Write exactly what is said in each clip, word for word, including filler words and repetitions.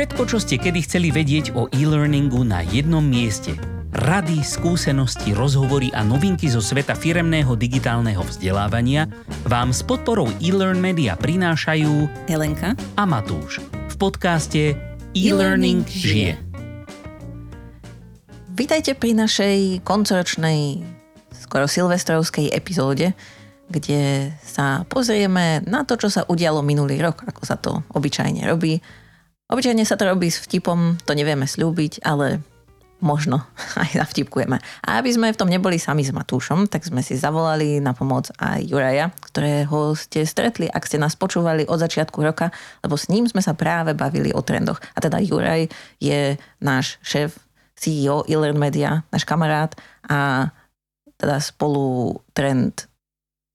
Všetko, čo ste kedy chceli vedieť o e-learningu na jednom mieste. Rady, skúsenosti, rozhovory a novinky zo sveta firemného digitálneho vzdelávania vám s podporou e-learnmedia prinášajú Elenka a Matúš v podcaste E-learning žije. Vítajte pri našej koncoročnej, skoro silvestrovskej epizóde, kde sa pozrieme na to, čo sa udialo minulý rok, ako sa to obyčajne robí. Obyčajne sa to robí s vtipom, to nevieme sľúbiť, ale možno aj zavtipkujeme. A aby sme v tom neboli sami s Matúšom, tak sme si zavolali na pomoc aj Juraja, ktorého ste stretli, ak ste nás počúvali od začiatku roka, lebo s ním sme sa práve bavili o trendoch. A teda Juraj je náš šéf, sí í ó e-learnmedia, náš kamarát a teda spolu trend...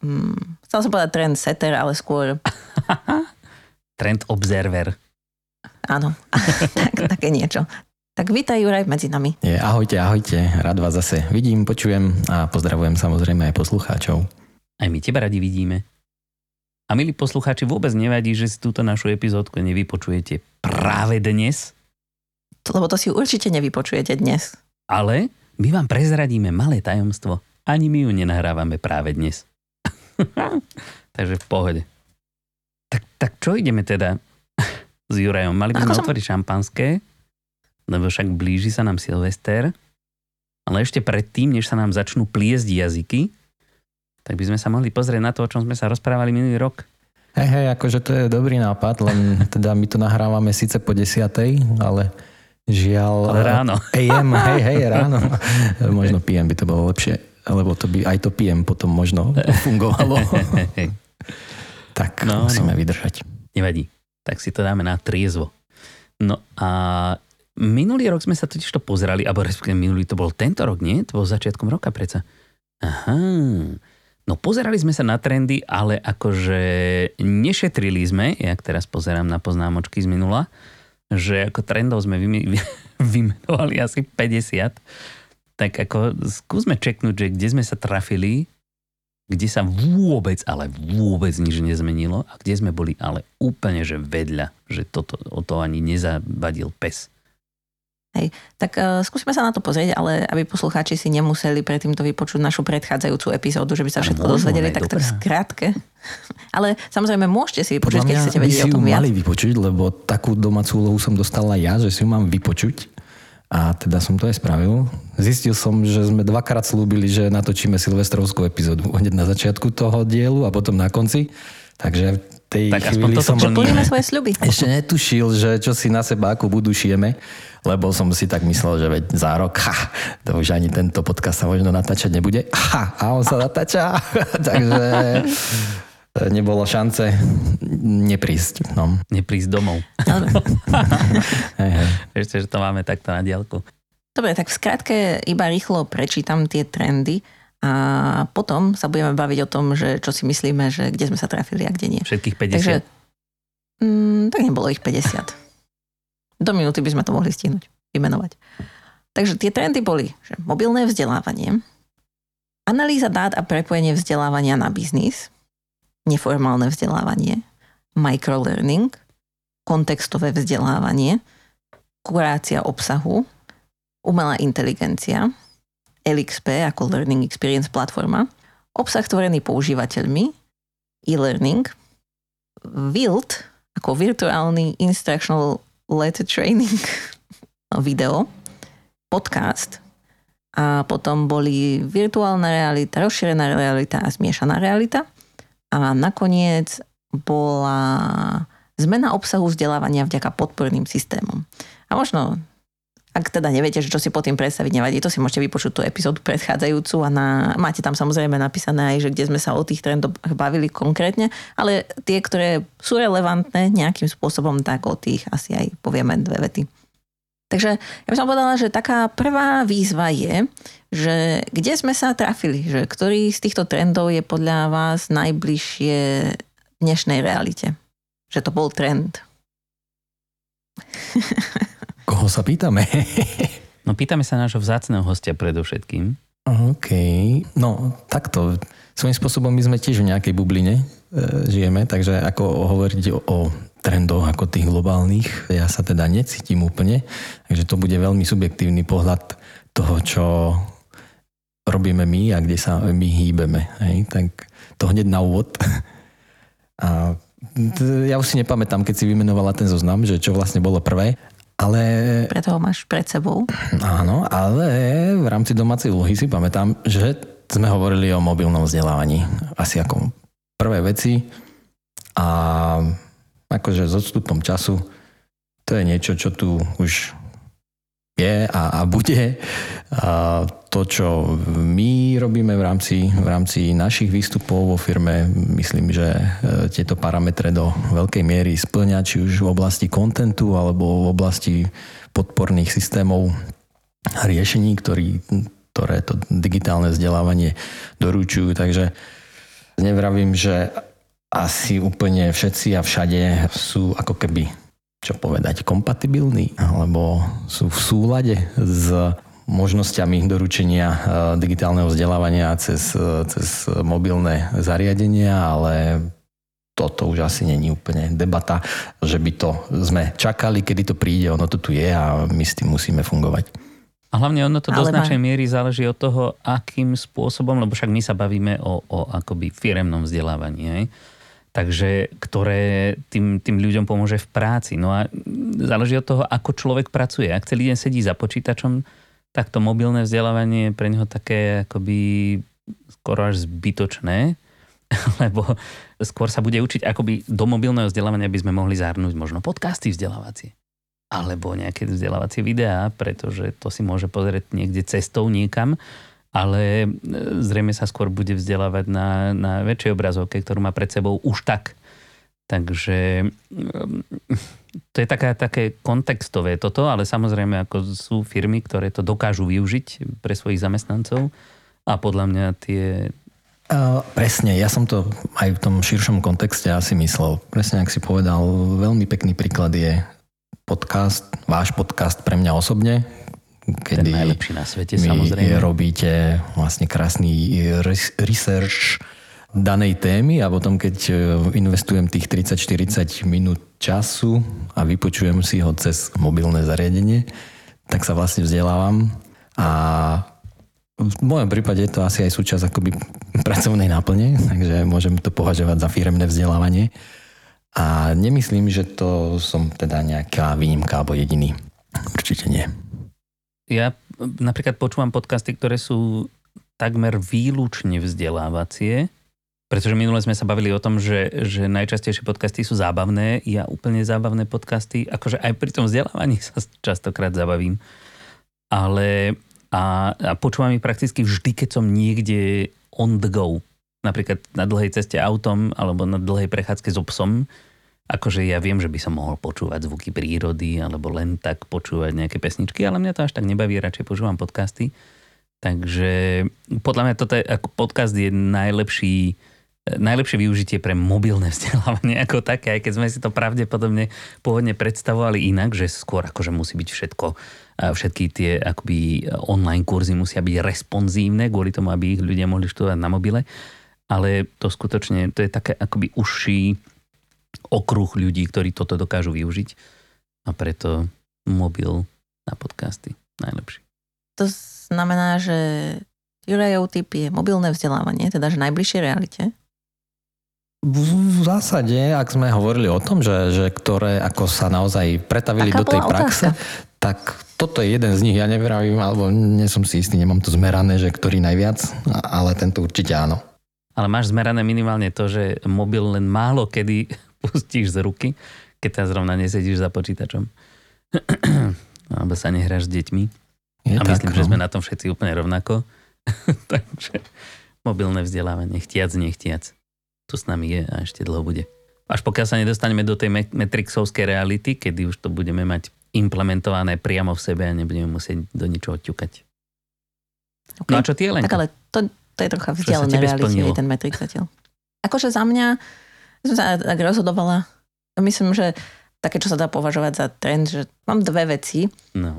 Hmm, chcel som povedať trend setter, ale skôr... Trend observer. Áno, tak, také niečo. Tak vítaj, Juraj, medzi nami. Je, ahojte, ahojte. Rád vás zase vidím, počujem a pozdravujem samozrejme aj poslucháčov. Aj my teba radi vidíme. A milí poslucháči, vôbec nevadí, že si túto našu epizódku nevypočujete práve dnes? Lebo to si určite nevypočujete dnes. Ale my vám prezradíme malé tajomstvo. Ani my ju nenahrávame práve dnes. Takže v pohode. Tak, tak čo ideme teda s Jurajom? Mali by sme otvoriť som... šampanské? Lebo však blíži sa nám Silvester, ale ešte predtým, než sa nám začnú pliesť jazyky, tak by sme sa mohli pozrieť na to, o čom sme sa rozprávali minulý rok. Hej, hej, akože to je dobrý nápad, len teda my to nahrávame síce po desiatej, ale žiaľ... Ale ráno. á em, hej, hej, ráno. Možno pé em by to bolo lepšie, lebo to by aj to pé em potom možno fungovalo. Tak no, musíme no. vydržať. Nevadí, tak si to dáme na triezvo. No a... Minulý rok sme sa totiž to pozerali, alebo respektíve minulý to bol tento rok, nie? To bol začiatkom roka predsa. Aha. No pozerali sme sa na trendy, ale akože nešetrili sme, ja teraz pozerám na poznámočky z minula, že ako trendov sme vymi- vymenovali asi päťdesiat. Tak ako skúsme čeknúť, že kde sme sa trafili, kde sa vôbec, ale vôbec nič nezmenilo a kde sme boli ale úplne že vedľa, že toto, o to ani nezabadil pes. Hej, tak uh, skúsime sa na to pozrieť, ale aby poslucháči si nemuseli predtým to vypočuť našu predchádzajúcu epizódu, že by sa všetko no, dozvedeli, tak dobrá. Tak skrátke. Ale samozrejme môžete si vypočuť, keď chcete vedieť o tom viac. Podľa mňa by si ju mali vypočuť, lebo takú domácu úlohu som dostala ja, že si ju mám vypočuť. A teda som to aj spravil. Zistil som, že sme dvakrát slúbili, že natočíme silvestrovskú epizódu. Hneď na začiatku toho dielu a potom na konci. Takže... tej tak chvíli som svoje sľuby. Ešte netušil, že čo si na seba ako budú šijeme, lebo som si tak myslel, že veď za rok, ha, to už ani tento podcast sa možno natáčať nebude. Ha, a on sa natáča. Takže nebolo šance neprísť. No. Neprísť domov. Ešte, že to máme takto na diaľku. Dobre, tak v skratke iba rýchlo prečítam tie trendy. A potom sa budeme baviť o tom, že čo si myslíme, že kde sme sa trafili a kde nie. Všetkých päťdesiat? Takže, mm, tak nebolo ich päťdesiat. Do minúty by sme to mohli stihnúť, vymenovať. Takže tie trendy boli, že mobilné vzdelávanie, analýza dát a prepojenie vzdelávania na biznis, neformálne vzdelávanie, microlearning, kontextové vzdelávanie, kurácia obsahu, umelá inteligencia, el iks pé ako Learning Experience platforma, obsah tvorený používateľmi, e-learning, vilt ako virtuálny instructional led training video, podcast a potom boli virtuálna realita, rozšírená realita a zmiešaná realita a nakoniec bola zmena obsahu vzdelávania vďaka podporným systémom. A možno ak teda neviete, že čo si po tým predstaviť, nevadí, to si môžete vypočuť tú epizódu predchádzajúcu a na, máte tam samozrejme napísané aj, že kde sme sa o tých trendoch bavili konkrétne, ale tie, ktoré sú relevantné nejakým spôsobom, tak o tých asi aj povieme dve vety. Takže ja by som povedala, že taká prvá výzva je, že kde sme sa trafili, že ktorý z týchto trendov je podľa vás najbližšie dnešnej realite? Že to bol trend. Koho sa pýtame? No pýtame sa nášho vzácneho hostia predovšetkým. OK. No takto. Svojím spôsobom my sme tiež v nejakej bubline e, žijeme, takže ako hovoriť o, o trendov ako tých globálnych. Ja sa teda necítim úplne, takže to bude veľmi subjektívny pohľad toho, čo robíme my a kde sa my hýbeme. Hej? Tak to hneď na úvod. A ja už si nepamätám, keď si vymenovala ten zoznam, že čo vlastne bolo prvé, ale... Preto ho máš pred sebou. Áno, ale v rámci domácej úlohy si pamätám, že sme hovorili o mobilnom vzdelávaní. Asi ako prvé veci a... akože s odstupom času to je niečo, čo tu už je a, a bude. A to, čo my robíme v rámci, v rámci našich výstupov vo firme, myslím, že tieto parametre do veľkej miery splňa, či už v oblasti kontentu alebo v oblasti podporných systémov a riešení, ktorý, ktoré to digitálne vzdelávanie doručujú. Takže nevravím, že asi úplne všetci a všade sú ako keby, čo povedať, kompatibilní alebo sú v súlade s možnosťami doručenia digitálneho vzdelávania cez, cez mobilné zariadenia, ale toto už asi není úplne debata, že by to sme čakali, kedy to príde, ono to tu je a my s tým musíme fungovať. A hlavne ono to do značnej miery záleží od toho, akým spôsobom, lebo však my sa bavíme o, o akoby firemnom vzdelávaní, hej? Takže ktoré tým, tým ľuďom pomôže v práci. No a záleží od toho, ako človek pracuje. Ak celý deň sedí za počítačom, tak to mobilné vzdelávanie je pre neho také akoby skoro až zbytočné, lebo skôr sa bude učiť akoby do mobilného vzdelávania by sme mohli zahrnúť možno podcasty vzdelávacie alebo nejaké vzdelávacie videá, pretože to si môže pozrieť niekde cestou niekam, ale zrejme sa skôr bude vzdelávať na, na väčšej obrazovke, ktorú má pred sebou už tak. Takže to je taká, také kontextové toto, ale samozrejme ako sú firmy, ktoré to dokážu využiť pre svojich zamestnancov a podľa mňa tie... Uh, presne, ja som to aj v tom širšom kontexte asi myslel. Presne, ak si povedal, veľmi pekný príklad je podcast, váš podcast pre mňa osobne, kedy ten najlepší na svete, samozrejme. Robíte vlastne krásny research danej témy a potom keď investujem tých tridsať až štyridsať minút času a vypočujem si ho cez mobilné zariadenie, tak sa vlastne vzdelávam a v mojom prípade je to asi aj súčasť akoby pracovnej náplne, takže môžem to považovať za firemné vzdelávanie. A nemyslím, že to som teda nejaká výnimka alebo jediný. Určite nie. Ja napríklad počúvam podcasty, ktoré sú takmer výlučne vzdelávacie, pretože minule sme sa bavili o tom, že, že najčastejšie podcasty sú zábavné. Ja úplne zábavné podcasty, akože aj pri tom vzdelávaní sa častokrát zabavím. Ale a, a počúvam ich prakticky vždy, keď som niekde on the go. Napríklad na dlhej ceste autom alebo na dlhej prechádzke so psom. Akože ja viem, že by som mohol počúvať zvuky prírody alebo len tak počúvať nejaké pesničky, ale mňa to až tak nebaví, radšej počúvam podcasty. Takže podľa mňa toto je, ako podcast je najlepší, najlepšie využitie pre mobilné vzdelávanie ako také, aj keď sme si to pravdepodobne pôvodne predstavovali inak, že skôr akože musí byť všetko, všetky tie akoby online kurzy musia byť responzívne kvôli tomu, aby ich ľudia mohli študovať na mobile. Ale to skutočne, to je také akoby užší okruh ľudí, ktorí toto dokážu využiť a preto mobil na podcasty najlepší. To znamená, že Jurajov typ je mobilné vzdelávanie, teda že najbližšie realite? V zásade, ak sme hovorili o tom, že, že ktoré ako sa naozaj pretavili Taká do tej praxe, otázka. Tak toto je jeden z nich, ja nevravím, alebo nie som si istý, nemám to zmerané, že ktorý najviac, ale tento určite áno. Ale máš zmerané minimálne to, že mobil len málo kedy pustíš z ruky, keď tam zrovna nesedíš za počítačom. Alebo sa nehráš s deťmi. Je a tak, myslím, no. Že sme na tom všetci úplne rovnako. Takže mobilné vzdelávanie, chtiac, nechtiac. Tu s nami je a ešte dlho bude. Až pokiaľ sa nedostaneme do tej matrixovskej reality, kedy už to budeme mať implementované priamo v sebe a nebudeme musieť do ničoho ťukať. Okay. No a čo ty, Elenka? Tak ale to... To je trocha vzdialené realite, je ten Matrix zatiaľ. Akože za mňa, som sa tak rozhodovala, myslím, že také, čo sa dá považovať za trend, že mám dve veci. No.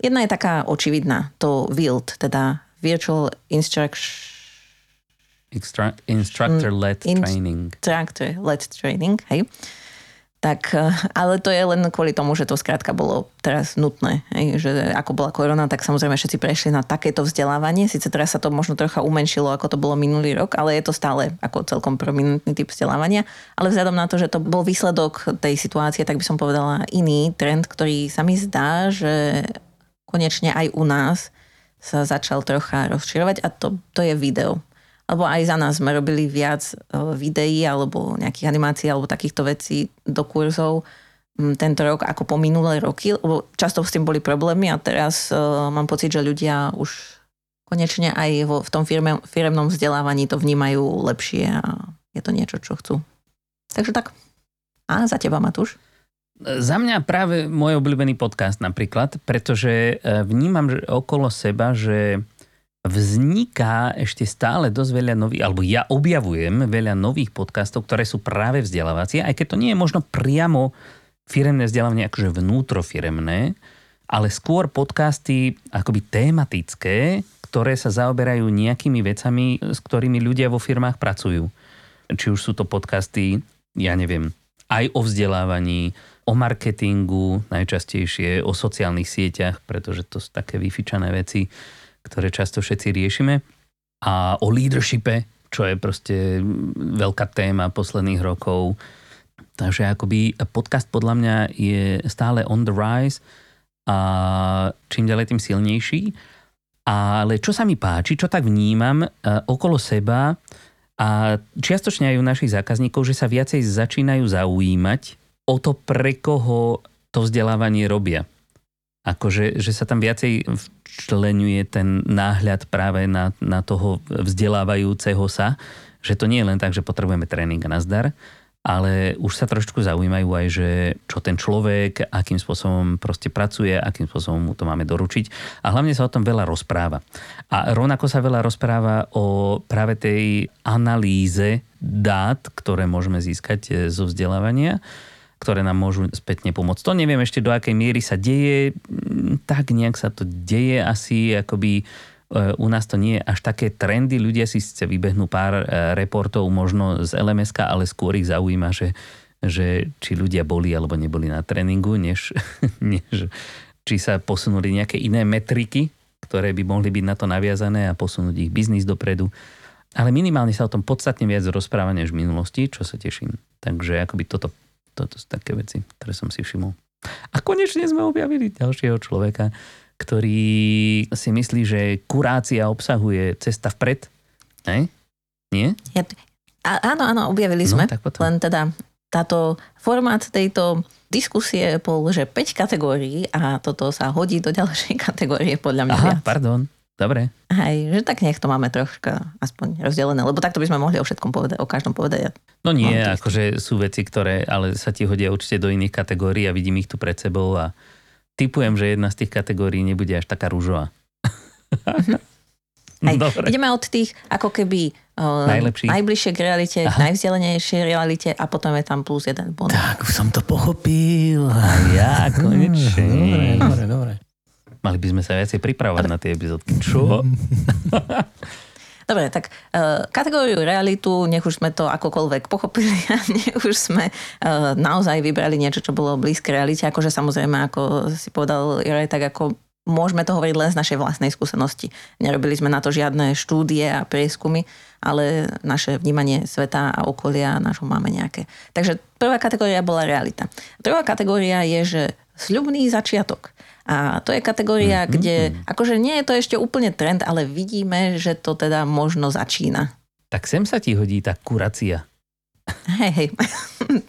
Jedna je taká očividná, to V I L T, teda Virtual Instruction... Instructor-led Training. Instructor-led Training, hej. Tak, ale to je len kvôli tomu, že to skrátka bolo teraz nutné. Hej, že ako bola korona, tak samozrejme všetci prešli na takéto vzdelávanie. Sice teraz sa to možno trocha umenšilo, ako to bolo minulý rok, ale je to stále ako celkom prominentný typ vzdelávania. Ale vzhľadom na to, že to bol výsledok tej situácie, tak by som povedala iný trend, ktorý sa mi zdá, že konečne aj u nás sa začal trocha rozširovať, a to, to je video. Lebo aj za nás sme robili viac videí alebo nejakých animácií alebo takýchto vecí do kurzov tento rok ako po minulé roky, lebo často s tým boli problémy a teraz uh, mám pocit, že ľudia už konečne aj vo, v tom firme, firemnom vzdelávaní to vnímajú lepšie a je to niečo, čo chcú. Takže tak. A za teba, Matúš? Za mňa práve môj obľúbený podcast napríklad, pretože vnímam že okolo seba, že vzniká ešte stále dosť veľa nových, alebo ja objavujem veľa nových podcastov, ktoré sú práve vzdelávacie, aj keď to nie je možno priamo firemné vzdelávanie, akože vnútrofiremné, ale skôr podcasty akoby tematické, ktoré sa zaoberajú nejakými vecami, s ktorými ľudia vo firmách pracujú. Či už sú to podcasty, ja neviem, aj o vzdelávaní, o marketingu, najčastejšie o sociálnych sieťach, pretože to sú také vyfičané veci, ktoré často všetci riešime, a o leadershipe, čo je proste veľká téma posledných rokov. Takže akoby podcast podľa mňa je stále on the rise a čím ďalej tým silnejší. Ale čo sa mi páči, čo tak vnímam okolo seba a čiastočne aj u našich zákazníkov, že sa viacej začínajú zaujímať o to, pre koho to vzdelávanie robia. Akože že sa tam viacej včleňuje ten náhľad práve na, na toho vzdelávajúceho sa, že to nie je len tak, že potrebujeme tréning a nazdar, ale už sa trošku zaujímajú aj, že čo ten človek, akým spôsobom proste pracuje, akým spôsobom mu to máme doručiť, a hlavne sa o tom veľa rozpráva. A rovnako sa veľa rozpráva o práve tej analýze dát, ktoré môžeme získať zo vzdelávania, ktoré nám môžu spätne pomôcť. To neviem ešte, do akej miery sa deje, tak nejak sa to deje asi, akoby u nás to nie je až také trendy, ľudia si síce vybehnú pár reportov možno z el em es, ale skôr ich zaujíma, že, že či ľudia boli alebo neboli na tréningu, než, než či sa posunuli nejaké iné metriky, ktoré by mohli byť na to naviazané a posunúť ich biznis dopredu. Ale minimálne sa o tom podstatne viac rozpráva než v minulosti, čo sa teším. Takže akoby toto Toto sú také veci, ktoré som si všimol. A konečne sme objavili ďalšieho človeka, ktorý si myslí, že kurácia obsahuje cesta vpred. Ne? Nie? Ja, áno, áno, objavili no, sme. Len teda táto formát tejto diskusie bol, že päť kategórií a toto sa hodí do ďalšej kategórie podľa mňa. Aha, viac. Pardon. Dobre. Aj, že tak nech to máme troška aspoň rozdelené, lebo takto by sme mohli o všetkom povedať, o každom povedať. No nie, akože sú veci, ktoré ale sa ti hodia určite do iných kategórií a vidím ich tu pred sebou a tipujem, že jedna z tých kategórií nebude až taká ružová. Aj, ideme od tých ako keby uh, najbližšie k realite, aha, najvzdelenejšie realite, a potom je tam plus jeden bonus. Tak, som to pochopil. Ja, konečne. Dobre, dobre, dobre. Mali by sme sa viacej pripravovať na tie epizódky. Čo? Dobre, tak uh, kategóriu realitu, nech už sme to akokoľvek pochopili a nech už sme uh, naozaj vybrali niečo, čo bolo blízke realite. Akože samozrejme, ako si povedal Juraj, tak ako môžeme to hovoriť len z našej vlastnej skúsenosti. Nerobili sme na to žiadne štúdie a prieskumy, ale naše vnímanie sveta a okolia nášho máme nejaké. Takže prvá kategória bola realita. Druhá kategória je, že sľubný začiatok. A to je kategória, mm-hmm, kde akože nie je to ešte úplne trend, ale vidíme, že to teda možno začína. Tak sem sa ti hodí tá kurácia. Hej, hej.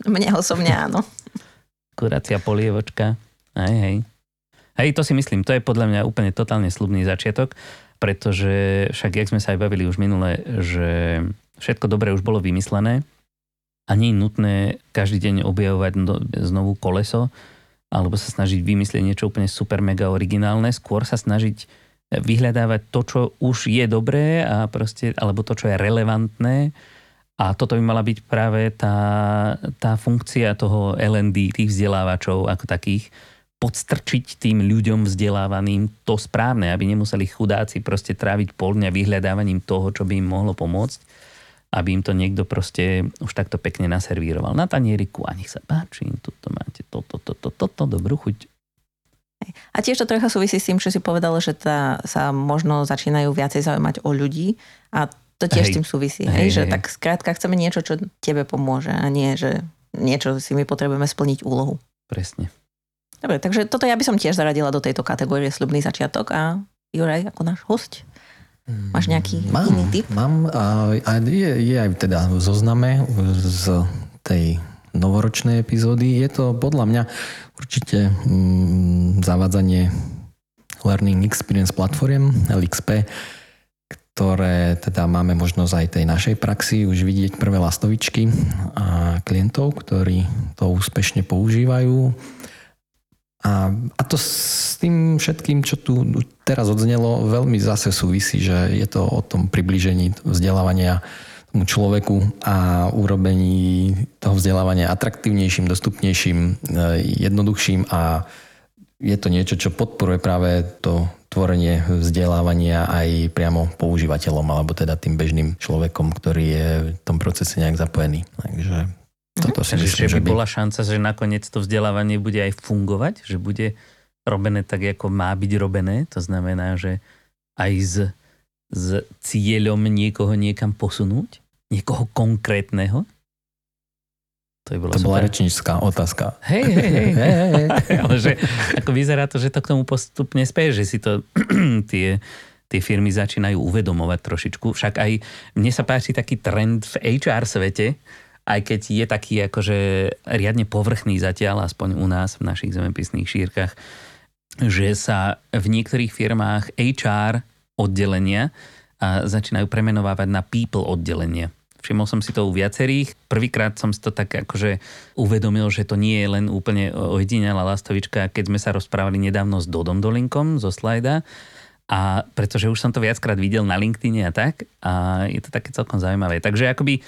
Mne osobne áno. Kurácia, polievočka. Hej, hej. Hej, to si myslím, to je podľa mňa úplne totálne sľubný začiatok, pretože však, jak sme sa aj bavili už minule, že všetko dobré už bolo vymyslené a nie je nutné každý deň objavovať znovu koleso alebo sa snažiť vymyslieť niečo úplne super mega originálne, skôr sa snažiť vyhľadávať to, čo už je dobré a proste, alebo to, čo je relevantné. A toto by mala byť práve tá, tá funkcia toho el end dé, tých vzdelávačov ako takých, podstrčiť tým ľuďom vzdelávaným to správne, aby nemuseli chudáci proste tráviť pol dňa vyhľadávaním toho, čo by im mohlo pomôcť, aby im to niekto proste už takto pekne naservíroval na tanieriku a nech sa páči, toto máte, toto, toto, toto, dobrú chuť. A tiež to trocha súvisí s tým, čo si povedal, že tá, sa možno začínajú viacej zaujímať o ľudí a to tiež hej. s tým súvisí. Hej, hej, že hej. Tak skrátka chceme niečo, čo tebe pomôže a nie, že niečo si my potrebujeme splniť úlohu. Presne. Dobre, takže toto ja by som tiež zaradila do tejto kategórie sľubný začiatok a Juraj ako náš hosť. Máš nejaký mám, iný tip? Mám, a, a je, je aj teda v zozname z tej novoročnej epizódy. Je to podľa mňa určite mm, zavádzanie Learning Experience Platform, el iks pé, ktoré teda máme možnosť aj tej našej praxi už vidieť prvé lastovičky a klientov, ktorí to úspešne používajú. A, a to s tým všetkým, čo tu teraz odznelo, veľmi zase súvisí, že je to o tom priblížení vzdelávania tomu človeku a urobení toho vzdelávania atraktívnejším, dostupnejším, jednoduchším a je to niečo, čo podporuje práve to tvorenie vzdelávania aj priamo používateľom alebo teda tým bežným človekom, ktorý je v tom procese nejak zapojený. Takže... Toto si myslím, že by bola šanca, že nakoniec to vzdelávanie bude aj fungovať, že bude robené tak, ako má byť robené. To znamená, že aj s, s cieľom niekoho niekam posunúť, niekoho konkrétneho. To, je to bola rečnícká otázka. Hej, hej, hej. hej, hej. Ale že, ako vyzerá to, že to k tomu postupne spie, že si to tie... tie firmy začínajú uvedomovať trošičku. Však aj mne sa páči taký trend v há er svete, aj keď je taký akože riadne povrchný zatiaľ, aspoň u nás v našich zemepisných šírkach, že sa v niektorých firmách há er oddelenia a začínajú premenovávať na people oddelenie. Všimol som si to u viacerých. Prvýkrát som si to tak akože uvedomil, že to nie je len úplne ojedinelá lastovička, keď sme sa rozprávali nedávno s Dodom Dolinkom zo Slajda, a pretože už som to viackrát videl na LinkedIne a tak a je to také celkom zaujímavé. Takže akoby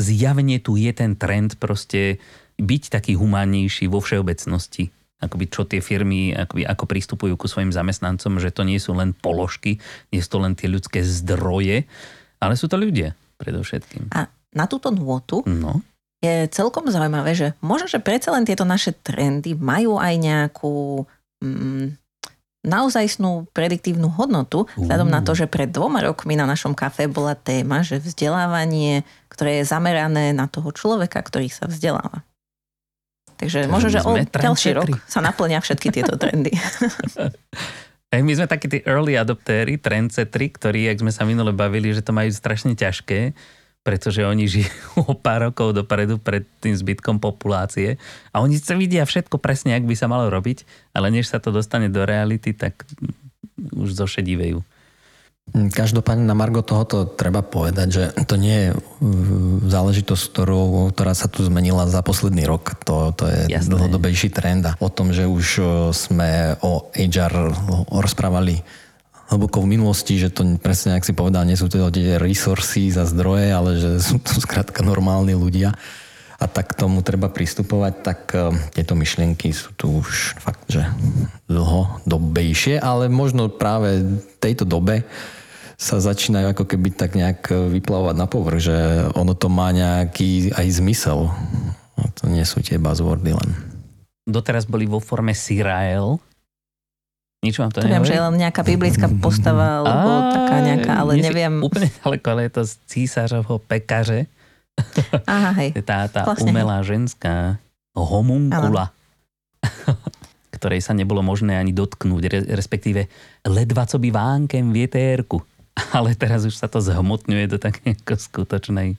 zjavne tu je ten trend proste byť taký humánnejší vo všeobecnosti. Akoby čo tie firmy akoby ako pristupujú ku svojim zamestnancom, že to nie sú len položky, nie sú to len tie ľudské zdroje, ale sú to ľudia predovšetkým. A na túto nôtu no. je celkom zaujímavé, že možno, že predsa len tieto naše trendy majú aj nejakú... Mm, naozajstnú prediktívnu hodnotu, vzhľadom na to, že pred dvoma rokmi na našom kafe bola téma, že vzdelávanie, ktoré je zamerané na toho človeka, ktorý sa vzdeláva. Takže, Takže možno, že o ďalší rok sa naplňa všetky tieto trendy. My sme takí tí early adoptéri, trendsetri, ktorí, jak sme sa minule bavili, že to majú strašne ťažké, pretože oni žijú o pár rokov dopredu pred tým zbytkom populácie a oni sa vidia všetko presne, ak by sa malo robiť, ale než sa to dostane do reality, tak už zošedivejú. Každopádne na margo tohoto treba povedať, že to nie je záležitosť, ktorú, ktorá sa tu zmenila za posledný rok. To, to je Jasné. dlhodobejší trend a o tom, že už sme o há er rozprávali hlboko v minulosti, že to presne, ak si povedal, nie sú to tie resursy za zdroje, ale že sú to skrátka normálni ľudia a tak tomu treba pristupovať, tak tieto myšlienky sú tu už fakt, že dlhodobejšie, ale možno práve v tejto dobe sa začínajú ako keby tak nejak vyplavovať na povrch, že ono to má nejaký aj zmysel. No, to nie sú tie buzzwordy len. Doteraz boli vo forme Sirael, nič vám to neviem. Viem, že je len nejaká biblická postava, alebo a, taká nejaká, ale neviem. Úplne ďaleko, ale je to z císařovho pekaře. Aha, hej. Tá, tá vlastne, umelá hej. ženská homunkula, ktorej sa nebolo možné ani dotknúť, respektíve ledva co by vánkem vietérku. Ale teraz už sa to zhmotňuje do takej skutočnej,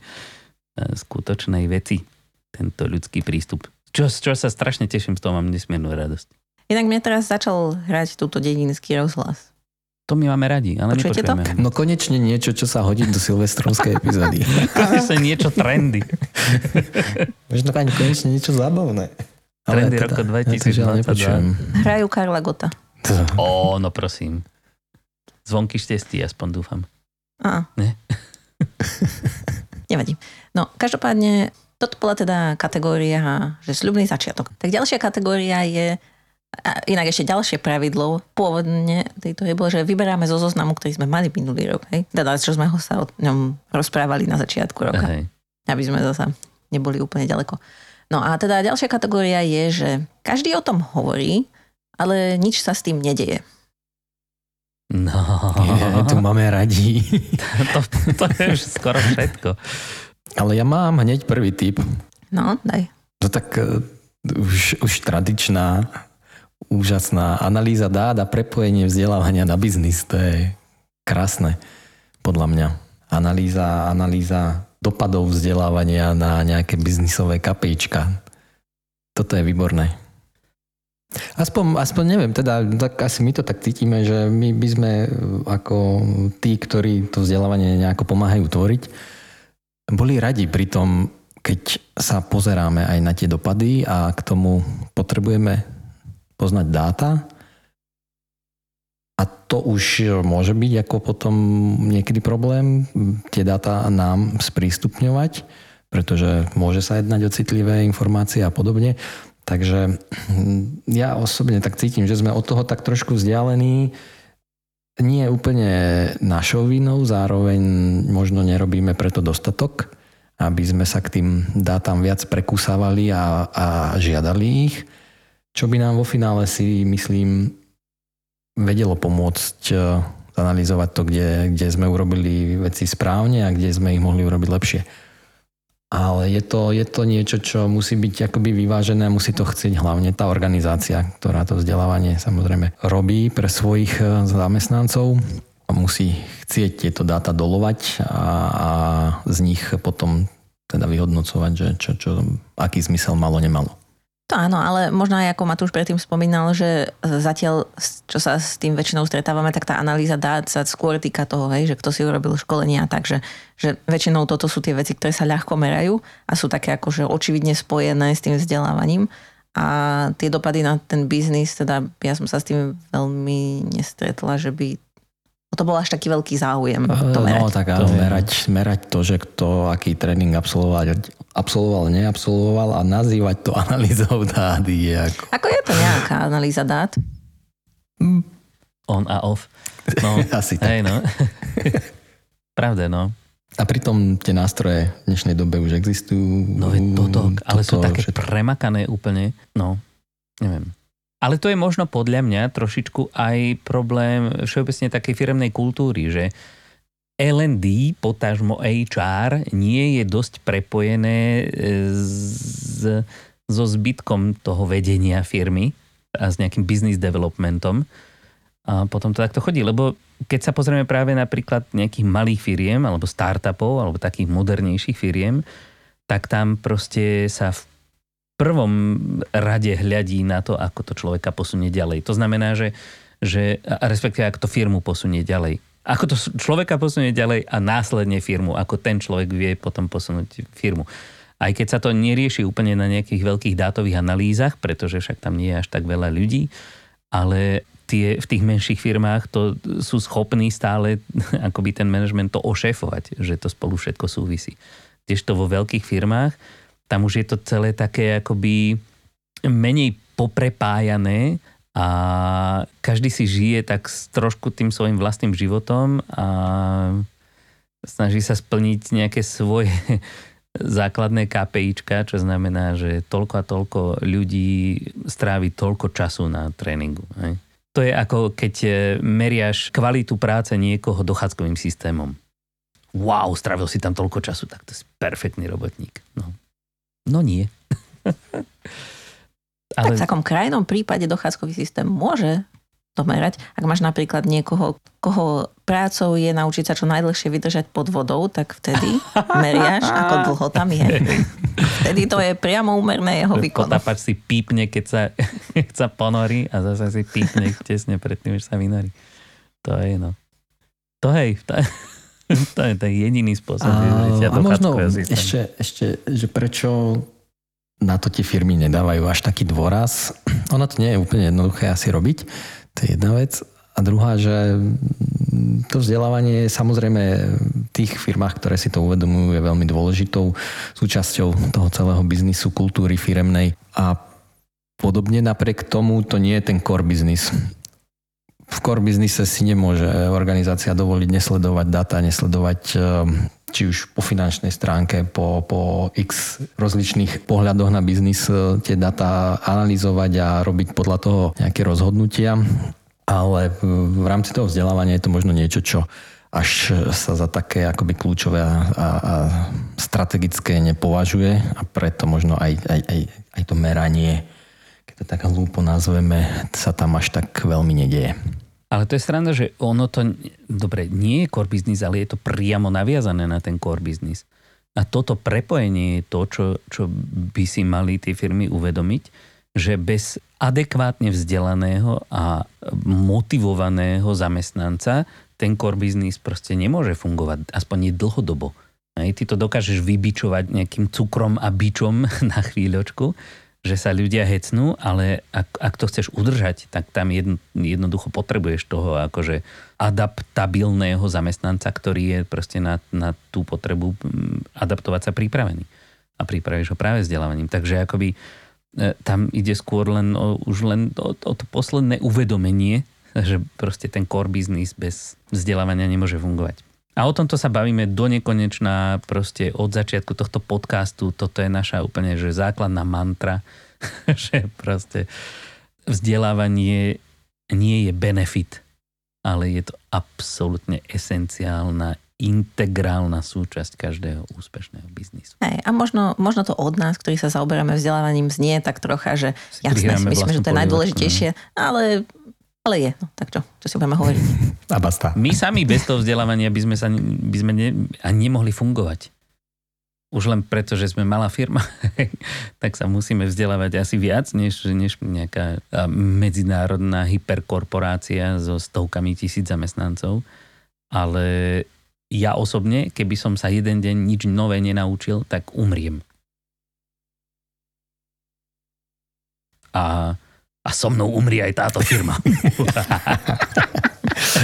skutočnej veci, tento ľudský prístup. Čo, čo sa strašne teším, z toho mám nesmiernu radosť. Inak mne teraz začal hrať túto dedinský rozhlas. To my máme radi, ale počujete to? No konečne niečo, čo sa hodí do silvestrovskej epizódy. Konečne niečo trendy. Možno ani konečne niečo zábavné. Trendy teda, roku dvetisícdvadsaťdva. Hrajú Karla Gotta. Ó, no prosím. Zvonky štestí, aspoň dúfam. Á. Ne? Nevadí. No, každopádne, toto bola teda kategória, že sľubný začiatok. Tak ďalšia kategória je A inak ešte ďalšie pravidlo pôvodne tejto je bolo, že vyberáme zo zoznamu, ktorý sme mali minulý rok, hej? Teda, čo sme ho sa o ňom rozprávali na začiatku roka. Hej. Aby sme zasa neboli úplne ďaleko. No a teda ďalšia kategória je, že každý o tom hovorí, ale nič sa s tým nedeje. No, je, tu máme radi. to, to je už skoro všetko. Ale ja mám hneď prvý tip. No, daj. To tak uh, už, už tradičná, úžasná analýza dát a prepojenie vzdelávania na biznis. To je krásne, podľa mňa. Analýza, analýza dopadov vzdelávania na nejaké biznisové kapíčka. Toto je výborné. Aspoň, aspoň neviem, teda tak asi my to tak cítime, že my by sme ako tí, ktorí to vzdelávanie nejako pomáhajú tvoriť, boli radi pri tom, keď sa pozeráme aj na tie dopady a k tomu potrebujeme poznať dáta. A to už môže byť ako potom niekedy problém tie dáta nám sprístupňovať, pretože môže sa jednať o citlivé informácie a podobne. Takže ja osobne tak cítim, že sme od toho tak trošku vzdialení. Nie úplne našou vinou, zároveň možno nerobíme preto dostatok, aby sme sa k tým dátam viac prekusávali a, a žiadali ich, čo by nám vo finále si, myslím, vedelo pomôcť analyzovať to, kde, kde sme urobili veci správne a kde sme ich mohli urobiť lepšie. Ale je to, je to niečo, čo musí byť akoby vyvážené, musí to chcieť hlavne tá organizácia, ktorá to vzdelávanie samozrejme robí pre svojich zamestnancov. Musí chcieť tieto dáta dolovať a, a z nich potom teda vyhodnocovať, že čo, čo, aký zmysel malo, nemalo. To áno, ale možno aj ako Matúš predtým spomínal, že zatiaľ, čo sa s tým väčšinou stretávame, tak tá analýza dát sa skôr týka toho, hej, že kto si urobil školenia, takže že väčšinou toto sú tie veci, ktoré sa ľahko merajú a sú také akože očividne spojené s tým vzdelávaním a tie dopady na ten biznis, teda ja som sa s tým veľmi nestretla, že by to bol až taký veľký záujem to merať. No tak áno, merať, merať to, že kto aký tréning absolvoval, absolvoval, neabsolvoval a nazývať to analýzou dát je ako... Ako je to nejaká analýza dát? Mm. On a off. No, asi tak. Hej, no. Pravda, no. A pritom tie nástroje v dnešnej dobe už existujú. No je toto, ale toto, sú také všetko premakané úplne. No, neviem. Ale to je možno podľa mňa trošičku aj problém všeobecne takej firemnej kultúry, že el end dé, potažmo há er, nie je dosť prepojené z, so zbytkom toho vedenia firmy a s nejakým business developmentom. A potom to takto chodí, lebo keď sa pozrieme práve napríklad nejakých malých firiem alebo startupov alebo takých modernejších firiem, tak tam proste sa v prvom rade hľadí na to, ako to človeka posunie ďalej. To znamená, že, že respektíve ako to firmu posunie ďalej. Ako to človeka posunie ďalej a následne firmu, ako ten človek vie potom posunúť firmu. Aj keď sa to nerieši úplne na nejakých veľkých dátových analýzach, pretože však tam nie je až tak veľa ľudí, ale tie, v tých menších firmách to sú schopní stále akoby ten manažment to ošéfovať, že to spolu všetko súvisí. Kdežto vo veľkých firmách tam už je to celé také akoby menej poprepájané a každý si žije tak trošku tým svojim vlastným životom a snaží sa splniť nejaké svoje základné ká pé íčka, čo znamená, že toľko a toľko ľudí strávi toľko času na tréningu. Hej? To je ako keď meriaš kvalitu práce niekoho dochádzkovým systémom. Wow, strávil si tam toľko času, tak to je perfektný robotník. No. No nie. Ale... Tak v takom krajnom prípade dochádzkový systém môže to merať. Ak máš napríklad niekoho, koho prácou je naučiť sa čo najdlhšie vydržať pod vodou, tak vtedy meriaš, ako dlho tam je. Vtedy to je priamo úmerné jeho výkonu. Potápač si pípne, keď sa, keď sa ponorí a zase si pípne tesne predtým, než sa vynorí. To je no. To hej, to je... To je ten jediný spôsob. A, a možno ešte, ešte, že prečo na to tie firmy nedávajú až taký dôraz. Ono to nie je úplne jednoduché asi robiť. To je jedna vec. A druhá, že to vzdelávanie samozrejme v tých firmách, ktoré si to uvedomujú, je veľmi dôležitou súčasťou toho celého biznisu, kultúry firemnej. A podobne, napriek tomu to nie je ten core business. V core biznise si nemôže organizácia dovoliť nesledovať data, nesledovať či už po finančnej stránke, po, po x rozličných pohľadoch na biznis tie data analyzovať a robiť podľa toho nejaké rozhodnutia. Ale v rámci toho vzdelávania je to možno niečo, čo až sa za také akoby kľúčové a, a strategické nepovažuje a preto možno aj, aj, aj, aj to meranie, keď to tak hlúpo nazveme, sa tam až tak veľmi nedieje. Ale to je sranda, že ono to, dobre, nie je core business, ale je to priamo naviazané na ten core business. A toto prepojenie je to, čo, čo by si mali tie firmy uvedomiť, že bez adekvátne vzdelaného a motivovaného zamestnanca ten core business proste nemôže fungovať, aspoň nie dlhodobo. Ty to dokážeš vybičovať nejakým cukrom a bičom na chvíľočku, že sa ľudia hecnú, ale ak, ak to chceš udržať, tak tam jedno, jednoducho potrebuješ toho akože adaptabilného zamestnanca, ktorý je proste na, na tú potrebu adaptovať sa pripravený. A pripravíš ho práve vzdelávaním. Takže akoby tam ide skôr len o, už len o, o to posledné uvedomenie, že proste ten core business bez vzdelávania nemôže fungovať. A o tomto sa bavíme do nekonečná, proste od začiatku tohto podcastu, toto je naša úplne že základná mantra, že proste vzdelávanie nie je benefit, ale je to absolútne esenciálna, integrálna súčasť každého úspešného biznisu. Hej, a možno, možno to od nás, ktorí sa zaoberáme vzdelávaním, znie tak trocha, že jasné, si myslím, že to je najdôležitejšie, ale... Ale je, no tak čo, čo si budeme hovoriť. A basta. My sami bez toho vzdelávania by sme, sa, by sme ne, ani nemohli fungovať. Už len preto, že sme malá firma, tak sa musíme vzdelávať asi viac, než, než nejaká medzinárodná hyperkorporácia so stovkami tisíc zamestnancov. Ale ja osobne, keby som sa jeden deň nič nové nenaučil, tak umriem. A... A so mnou umrie aj táto firma.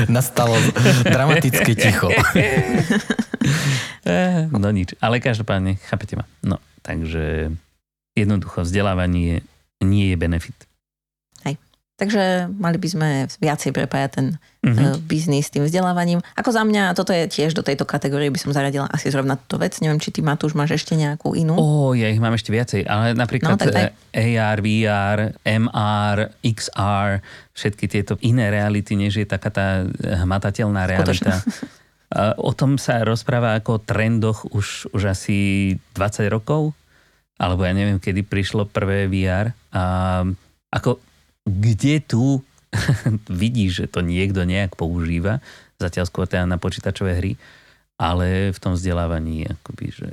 Nastalo dramatické ticho. No nič, ale každopádne, chápete ma. No, takže jednoducho vzdelávanie nie je benefit. Hej. Takže mali by sme viacej prepájať ten mm-hmm. biznis s tým vzdelávaním. Ako za mňa, toto je tiež do tejto kategórie, by som zaradila asi zrovna túto vec. Neviem, či ty, Matúš, máš ešte nejakú inú? Ó, ja ich mám ešte viacej, ale napríklad no, á er, vé er, em er, iks er, všetky tieto iné reality, než je taká tá hmatateľná realita. O tom sa rozpráva ako o trendoch už, už asi dvadsať rokov, alebo ja neviem, kedy prišlo prvé vé er. A ako... Kde tu vidíš, že to niekto nejak používa, zatiaľ skôr teda na počítačové hry, ale v tom vzdelávaní akoby, že...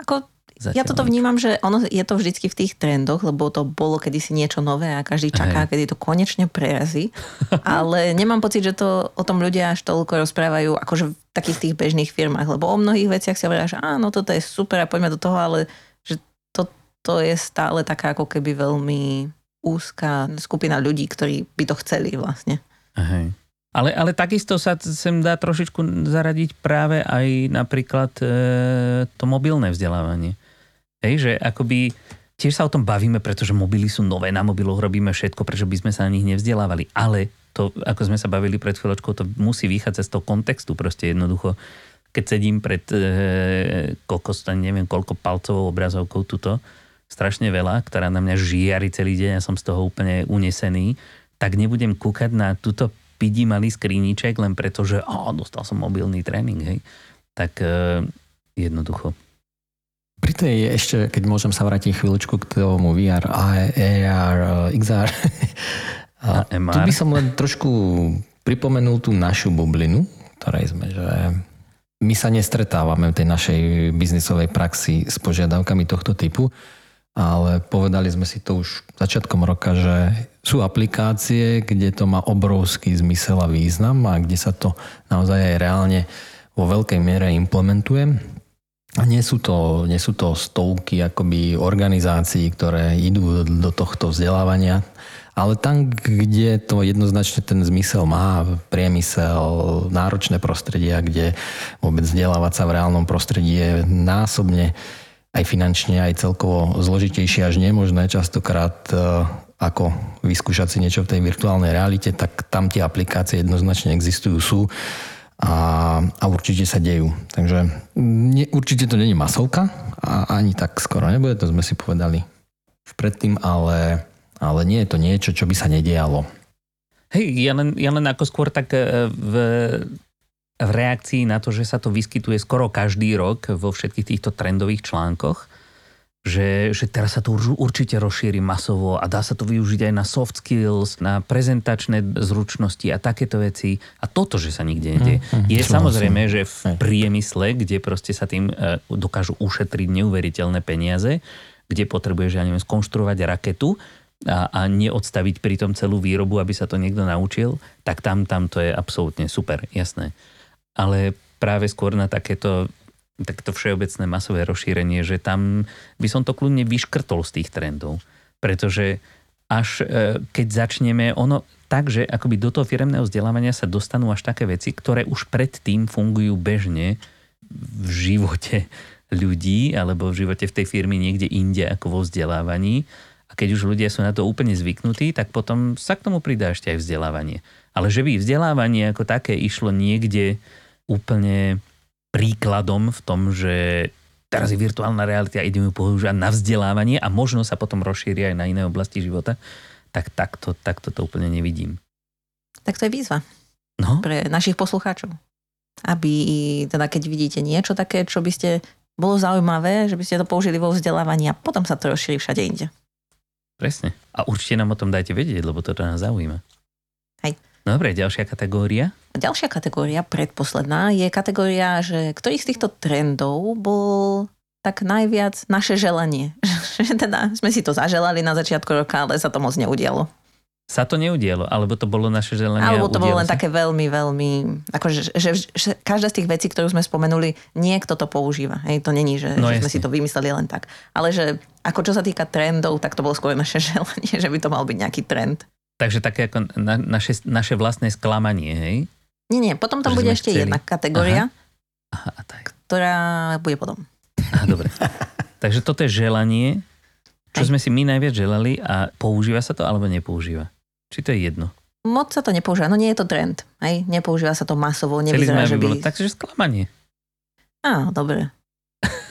Ako, ja toto vnímam, že ono je to vždycky v tých trendoch, lebo to bolo kedysi niečo nové a každý čaká, Hej. Kedy to konečne prerazí, ale nemám pocit, že to o tom ľudia až toľko rozprávajú, akože v takých tých bežných firmách, lebo o mnohých veciach si hovoria, že áno, toto je super a poďme do toho, ale že to, to je stále taká ako keby veľmi... úzká skupina ľudí, ktorí by to chceli vlastne. Hej. Ale, ale takisto sa sem dá trošičku zaradiť práve aj napríklad e, to mobilné vzdelávanie. Hej, že akoby tiež sa o tom bavíme, pretože mobily sú nové, na mobiloch robíme všetko, prečo by sme sa na nich nevzdelávali. Ale to, ako sme sa bavili pred chvíľočkou, to musí vychádzať z toho kontextu proste jednoducho. Keď sedím pred e, koľko, neviem koľko palcovou obrazovkou tuto, strašne veľa, ktorá na mňa žiari celý deň, ja som z toho úplne unesený, tak nebudem kúkať na túto pidi malý skríniček, len preto, že ó, dostal som mobilný tréning, hej. Tak e, jednoducho. Pri tej ešte, keď môžem sa vrátiť chvíľočku k tomu vé er, á er, iks er, a em er. Tu by som len trošku pripomenul tú našu bublinu, ktorej sme, že... My sa nestretávame v tej našej biznisovej praxi s požiadavkami tohto typu, ale povedali sme si to už začiatkom roka, že sú aplikácie, kde to má obrovský zmysel a význam a kde sa to naozaj aj reálne vo veľkej miere implementuje. A nie sú to, nie sú to stovky akoby organizácií, ktoré idú do tohto vzdelávania, ale tam, kde to jednoznačne ten zmysel má, priemysel, náročné prostredia, kde vôbec vzdelávať sa v reálnom prostredí je násobne aj finančne, aj celkovo zložitejšie až nemožné častokrát ako vyskúšať si niečo v tej virtuálnej realite, tak tam tie aplikácie jednoznačne existujú, sú a, a určite sa dejú. Takže nie, určite to není masovka a ani tak skoro nebude, to sme si povedali predtým, ale, ale nie je to niečo, čo by sa nedialo. Hej, ja len, ja len ako skôr tak v... v reakcii na to, že sa to vyskytuje skoro každý rok vo všetkých týchto trendových článkoch, že, že teraz sa to určite rozšíri masovo a dá sa to využiť aj na soft skills, na prezentačné zručnosti a takéto veci. A toto, že sa nikde nedie, mm, mm, je samozrejme, že v priemysle, kde proste sa tým dokážu ušetriť neuveriteľné peniaze, kde potrebuješ, ja neviem, skonštruovať raketu, A, a neodstaviť pritom celú výrobu, aby sa to niekto naučil, tak tam, tam to je absolútne super, jasné. Ale práve skôr na takéto, takéto všeobecné masové rozšírenie, že tam by som to kľudne vyškrtol z tých trendov. Pretože až keď začneme ono tak, že akoby do toho firemného vzdelávania sa dostanú až také veci, ktoré už predtým fungujú bežne v živote ľudí alebo v živote v tej firmy niekde inde ako vo vzdelávaní. A keď už ľudia sú na to úplne zvyknutí, tak potom sa k tomu pridá ešte aj vzdelávanie. Ale že by vzdelávanie ako také išlo niekde úplne príkladom v tom, že teraz je virtuálna realita a ideme používať na vzdelávanie a možno sa potom rozšíri aj na iné oblasti života, tak takto, takto to úplne nevidím. Tak to je výzva no? pre našich poslucháčov. Aby teda keď vidíte niečo také, čo by ste bolo zaujímavé, že by ste to použili vo vzdelávaní a potom sa to rozšíri všade inde. Presne. A určite nám o tom dajte vedieť, lebo to nás zaujíma. Hej. Dobre, ďalšia kategória? Ďalšia kategória, predposledná, je kategória, že ktorý z týchto trendov bol tak najviac naše želanie. Že teda sme si to zaželali na začiatku roka, ale sa to moc neudialo. Sa to neudialo, alebo to bolo naše želanie? Alebo to bolo len sa? také veľmi, veľmi... Akože, že, že, že každá z tých vecí, ktorú sme spomenuli, niekto to používa. Hej, to není, že, no že sme si to vymysleli len tak. Ale že ako čo sa týka trendov, tak to bolo skôr naše želanie, že by to mal byť nejaký trend. Takže také ako na, naše, naše vlastné sklamanie, hej? Nie, nie, potom tam že bude ešte chceli... jedna kategória, Aha. Aha, tak. ktorá bude potom. Aha, dobre. Takže toto je želanie, čo sme si my najviac želali a používa sa to alebo nepoužíva? Či to je jedno? Moc sa to nepoužíva, no nie je to trend. Hej? Nepoužíva sa to masovo, nevyzerá, že by... Takže sklamanie. Á, dobre.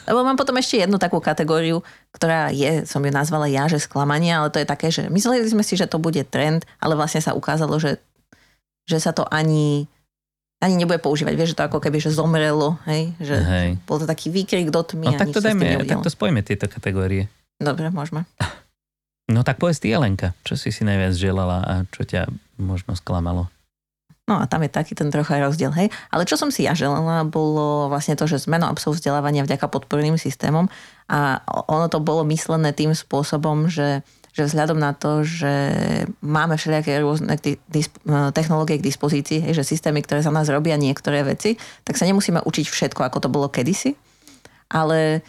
Lebo mám potom ešte jednu takú kategóriu, ktorá je, som ju nazvala ja, že sklamanie, ale to je také, že mysleli sme si, že to bude trend, ale vlastne sa ukázalo, že, že sa to ani... ani nebude používať. Vieš, že to ako keby, že zomrelo. Hej? Že hej. Bol to taký výkrik do tmy. No tak to dajme, tak to spojme tieto kategórie. Dobre, môžeme. No tak povedz ty, Elenka, čo si si najviac želala a čo ťa možno sklamalo? No a tam je taký ten trocha rozdiel, hej. Ale čo som si ja želala, bolo vlastne to, že zmena obsahu vzdelávania vďaka podporným systémom a ono to bolo myslené tým spôsobom, že, že vzhľadom na to, že máme všelijaké rôzne disp- technológie k dispozícii, hej, že systémy, ktoré za nás robia niektoré veci, tak sa nemusíme učiť všetko, ako to bolo kedysi, ale...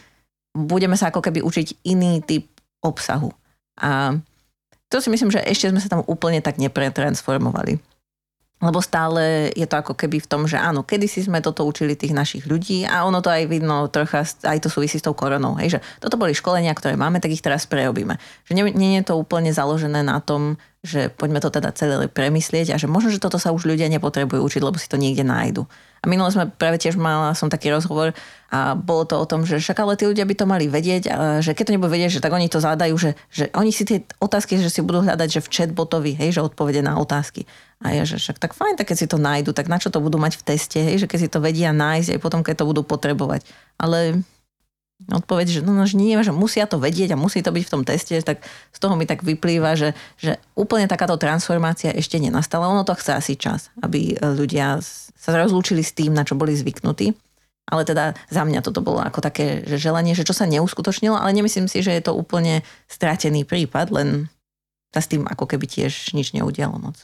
budeme sa ako keby učiť iný typ obsahu. A to si myslím, že ešte sme sa tam úplne tak nepretransformovali. Lebo stále je to ako keby v tom, že áno, kedysi sme toto učili tých našich ľudí a ono to aj vidno trocha, aj to súvisí s tou koronou. Hej, že toto boli školenia, ktoré máme, tak ich teraz prerobíme. Že nie je to úplne založené na tom, že poďme to teda celé premyslieť a že možno, že toto sa už ľudia nepotrebujú učiť, lebo si to niekde nájdu. A minule sme práve tiež mala som taký rozhovor a bolo to o tom, že však ale tí ľudia by to mali vedieť, že keď to nebudú vedieť, že tak oni to zadajú, že, že oni si tie otázky, že si budú hľadať, že v chatbotovi, hej, že odpovede na otázky. A ja, že však tak fajn, tak keď si to nájdu, tak na čo to budú mať v teste, hej, že keď si to vedia nájsť aj potom, keď to budú potrebovať. Ale odpoveď, že, no, že nie, že musia to vedieť a musí to byť v tom teste, tak z toho mi tak vyplýva, že, že úplne takáto transformácia ešte nenastala. Ono to chce asi čas, aby ľudia sa rozlúčili s tým, na čo boli zvyknutí. Ale teda za mňa toto bolo ako také že želanie, že čo sa neuskutočnilo, ale nemyslím si, že je to úplne stratený prípad, len sa s tým ako keby tiež nič neudialo moc.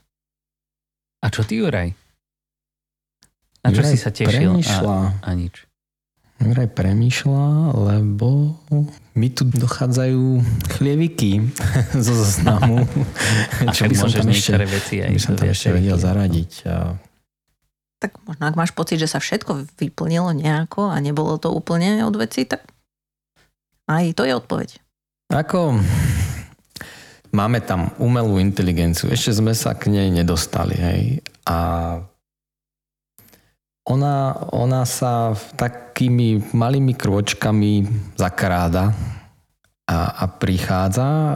A čo ty, Juraj? Na čo Juraj si sa tešil a, a nič? Juraj premýšľa, lebo mi tu dochádzajú chlieviky zo zoznamu. A čo by som tam ešte, veci aj by som tam ešte vedel zaradiť. A... Tak možno, ak máš pocit, že sa všetko vyplnilo nejako a nebolo to úplne od veci, tak Aj to je odpoveď. Ako máme tam umelú inteligenciu, ešte sme sa k nej nedostali, hej. A ona, ona sa takými malými krôčkami zakráda a, a prichádza,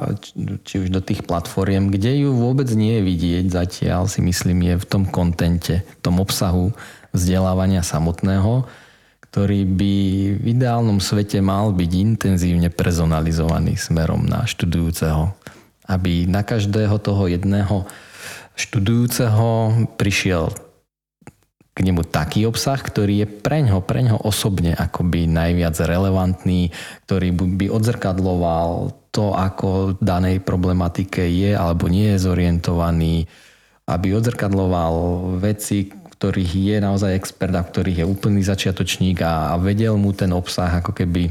či už do tých platform, kde ju vôbec nie je vidieť zatiaľ, si myslím, je v tom kontente, v tom obsahu vzdelávania samotného, ktorý by v ideálnom svete mal byť intenzívne personalizovaný smerom na študujúceho. Aby na každého toho jedného študujúceho prišiel k nemu taký obsah, ktorý je preňho, preňho osobne akoby najviac relevantný, ktorý by odzrkadloval to, ako danej problematike je alebo nie je zorientovaný, aby odzrkadloval veci, ktorých je naozaj expert a ktorých je úplný začiatočník a vedel mu ten obsah ako keby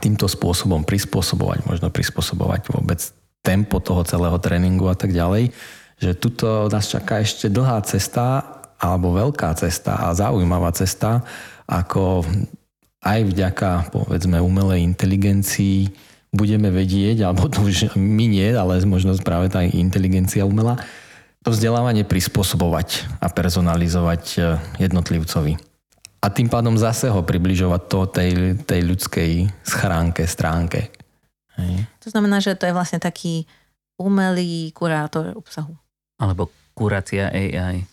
týmto spôsobom prispôsobovať, možno prispôsobovať vôbec tempo toho celého tréningu a tak ďalej, že tuto nás čaká ešte dlhá cesta alebo veľká cesta a zaujímavá cesta, ako aj vďaka povedzme umelej inteligencii budeme vedieť, alebo to už my nie, ale možno práve tá inteligencia umelá, to vzdelávanie prispôsobovať a personalizovať jednotlivcovi. A tým pádom zase ho približovať to tej, tej ľudskej schránke, stránke. Hej. To znamená, že to je vlastne taký umelý kurátor obsahu. Alebo kurácia á í.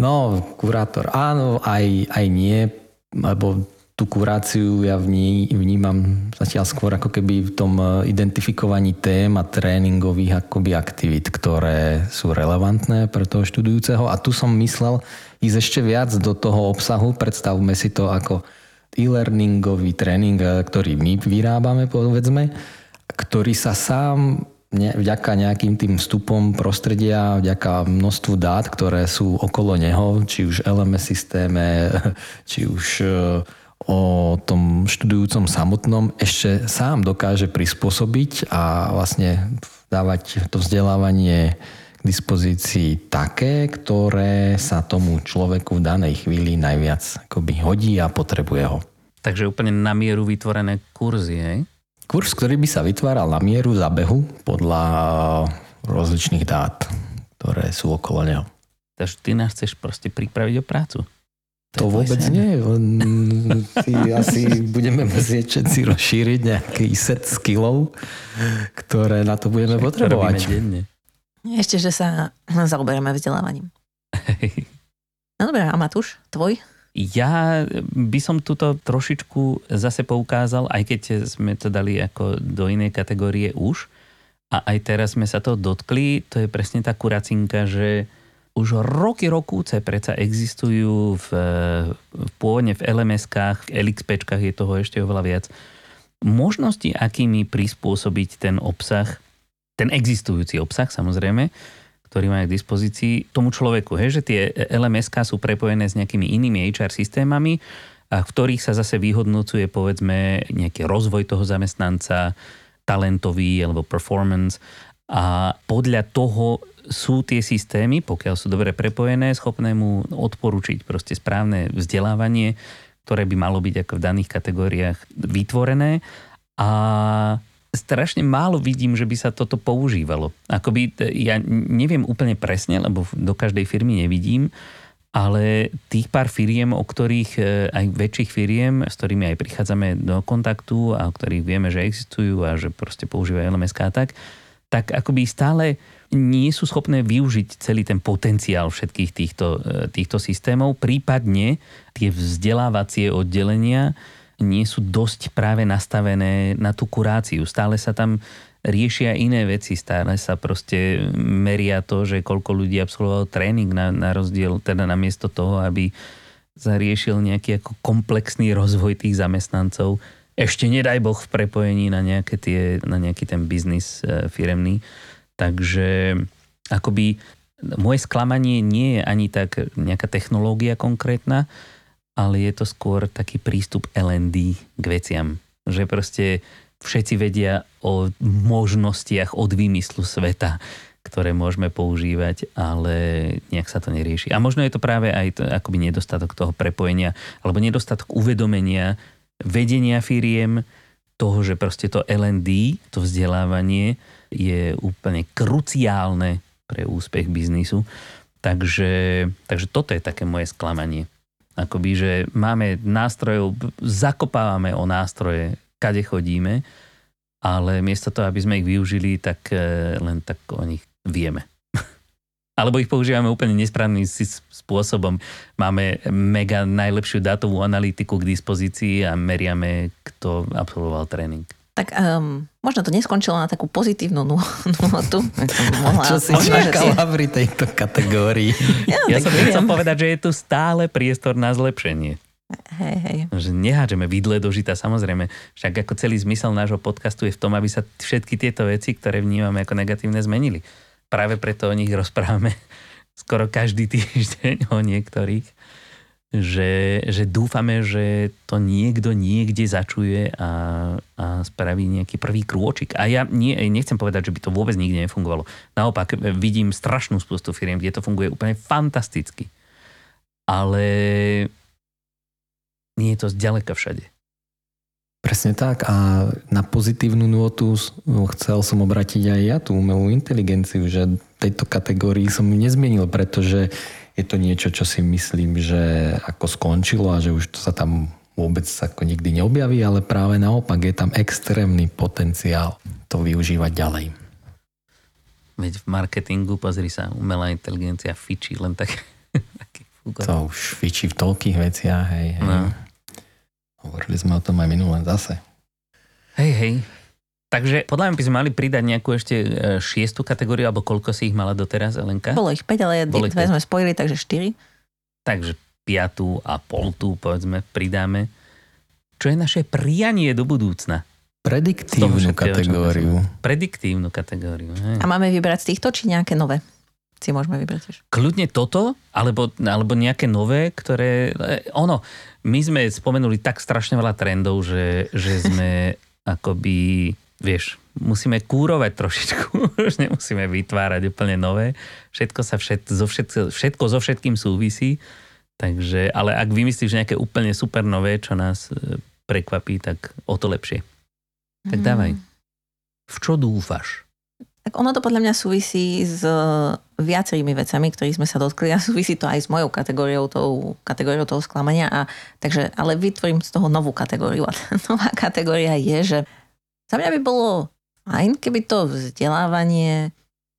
No, kurátor. Áno, aj, aj nie, lebo tú kuráciu ja vní, vnímam zatiaľ skôr ako keby v tom identifikovaní tém a tréningových akoby aktivít, ktoré sú relevantné pre toho študujúceho. A tu som myslel ísť ešte viac do toho obsahu. Predstavme si to ako e-learningový tréning, ktorý my vyrábame, povedzme, ktorý sa sám ne, vďaka nejakým tým vstupom prostredia, vďaka množstvu dát, ktoré sú okolo neho, či už el em es systéme, či už o tom študujúcom samotnom ešte sám dokáže prispôsobiť a vlastne dávať to vzdelávanie k dispozícii také, ktoré sa tomu človeku v danej chvíli najviac akoby hodí a potrebuje ho. Takže úplne na mieru vytvorené kurzy, hej? Kurz, ktorý by sa vytváral na mieru zabehu podľa rozličných dát, ktoré sú okolo neho. Takže ty nás chceš proste pripraviť o prácu. To vôbec nie. Asi budeme musieť všetci rozšíriť nejaký set skillov, ktoré na to budeme potrebovať. Ešte, že sa zaoberieme vzdelávaním. No dobré, a Matúš, tvoj? Ja by som tuto trošičku zase poukázal, aj keď sme to dali ako do inej kategórie už. A aj teraz sme sa to dotkli. To je presne tá kuracinka, že už roky rokúce predsa existujú v, v pôvodne v el em eskách, v el iks péčkach je toho ešte oveľa viac. Možnosti, akými prispôsobiť ten obsah, ten existujúci obsah samozrejme, ktorý má k dispozícii tomu človeku. Hej, že tie el em eská sú prepojené s nejakými inými há er systémami, a v ktorých sa zase vyhodnocuje povedzme nejaký rozvoj toho zamestnanca, talentový alebo performance. A podľa toho sú tie systémy, pokiaľ sú dobre prepojené, schopné mu odporučiť proste správne vzdelávanie, ktoré by malo byť ako v daných kategóriách vytvorené. A strašne málo vidím, že by sa toto používalo. Akoby, ja neviem úplne presne, lebo do každej firmy nevidím, ale tých pár firiem, o ktorých, aj väčších firiem, s ktorými aj prichádzame do kontaktu a o ktorých vieme, že existujú a že proste používajú el em eská a tak, tak akoby stále nie sú schopné využiť celý ten potenciál všetkých týchto, týchto systémov, prípadne tie vzdelávacie oddelenia nie sú dosť práve nastavené na tú kuráciu. Stále sa tam riešia iné veci, stále sa proste meria to, že koľko ľudí absolvovalo tréning na, na rozdiel, teda namiesto toho, aby zariešil nejaký ako komplexný rozvoj tých zamestnancov. Ešte nedaj Boh v prepojení na, nejaké tie, na nejaký ten biznis firemný. Takže akoby moje sklamanie nie je ani tak nejaká technológia konkrétna, ale je to skôr taký prístup el end dí k veciam. Že proste všetci vedia o možnostiach od výmyslu sveta, ktoré môžeme používať, ale nejak sa to nerieši. A možno je to práve aj to, akoby nedostatok toho prepojenia alebo nedostatok uvedomenia, vedenia firiem, toho, že proste to el end dé, to vzdelávanie je úplne kruciálne pre úspech biznisu. Takže, takže toto je také moje sklamanie. Akoby, že máme nástrojov, zakopávame o nástroje, kade chodíme, ale miesto toho, aby sme ich využili, tak len tak o nich vieme. Alebo ich používame úplne nesprávnym spôsobom. Máme mega najlepšiu dátovú analytiku k dispozícii a meriame, kto absolvoval tréning. Tak um, možno to neskončilo na takú pozitívnu nôtu. Čo si čakala pri tejto kategórii? Ja, ja som chcel povedať, že je tu stále priestor na zlepšenie. Hej, hej. Že nehádžeme vidle do žita, samozrejme. Však ako celý zmysel nášho podcastu je v tom, aby sa všetky tieto veci, ktoré vnímame ako negatívne, zmenili. Práve preto o nich rozprávame skoro každý týždeň o niektorých, že, že dúfame, že to niekto niekde začuje a, a spraví nejaký prvý krôčik. A ja nie, nechcem povedať, že by to vôbec nikde nefungovalo. Naopak, vidím strašnú spustu firiem, kde to funguje úplne fantasticky. Ale nie je to zďaleka všade. Presne tak a na pozitívnu nôtu chcel som obrátiť aj ja tú umelú inteligenciu, že tejto kategórii som ju nezmienil, pretože je to niečo, čo si myslím, že ako skončilo a že už to sa tam vôbec ako nikdy neobjaví, ale práve naopak je tam extrémny potenciál to využívať ďalej. Veď v marketingu, pozri sa, umelá inteligencia fičí len tak. To už fičí v toľkých veciach, hej, hej. No. Hovorili sme o tom aj minulé zase. Hej, hej. Takže podľa mňa by sme mali pridať nejakú ešte šiestu kategóriu, alebo koľko si ich mala doteraz, Elenka? Bolo ich päť, ale dve sme spojili, takže štyri. Takže piatú a poltú, povedzme, pridáme. Čo je naše prianie do budúcna? Prediktívnu kategóriu. Prediktívnu kategóriu. Hej. A máme vybrať z týchto, či nejaké nové? Si môžeme vybrať tiež. Kľudne toto, alebo, alebo nejaké nové, ktoré... Ono, my sme spomenuli tak strašne veľa trendov, že, že sme akoby, vieš, musíme kúrovať trošičku, už nemusíme vytvárať úplne nové. Všetko sa všet, zo všet, všetko so všetkým súvisí, takže, ale ak vymyslíš nejaké úplne super nové, čo nás prekvapí, tak o to lepšie. Tak hmm. dávaj. V čo dúfaš? Tak ono to podľa mňa súvisí s viacerými vecami, ktorých sme sa dotkli a súvisí to aj s mojou kategóriou, tou kategóriou toho sklamania. A, takže, ale vytvorím z toho novú kategóriu. A tá nová kategória je, že za mňa by bolo fajn, keby to vzdelávanie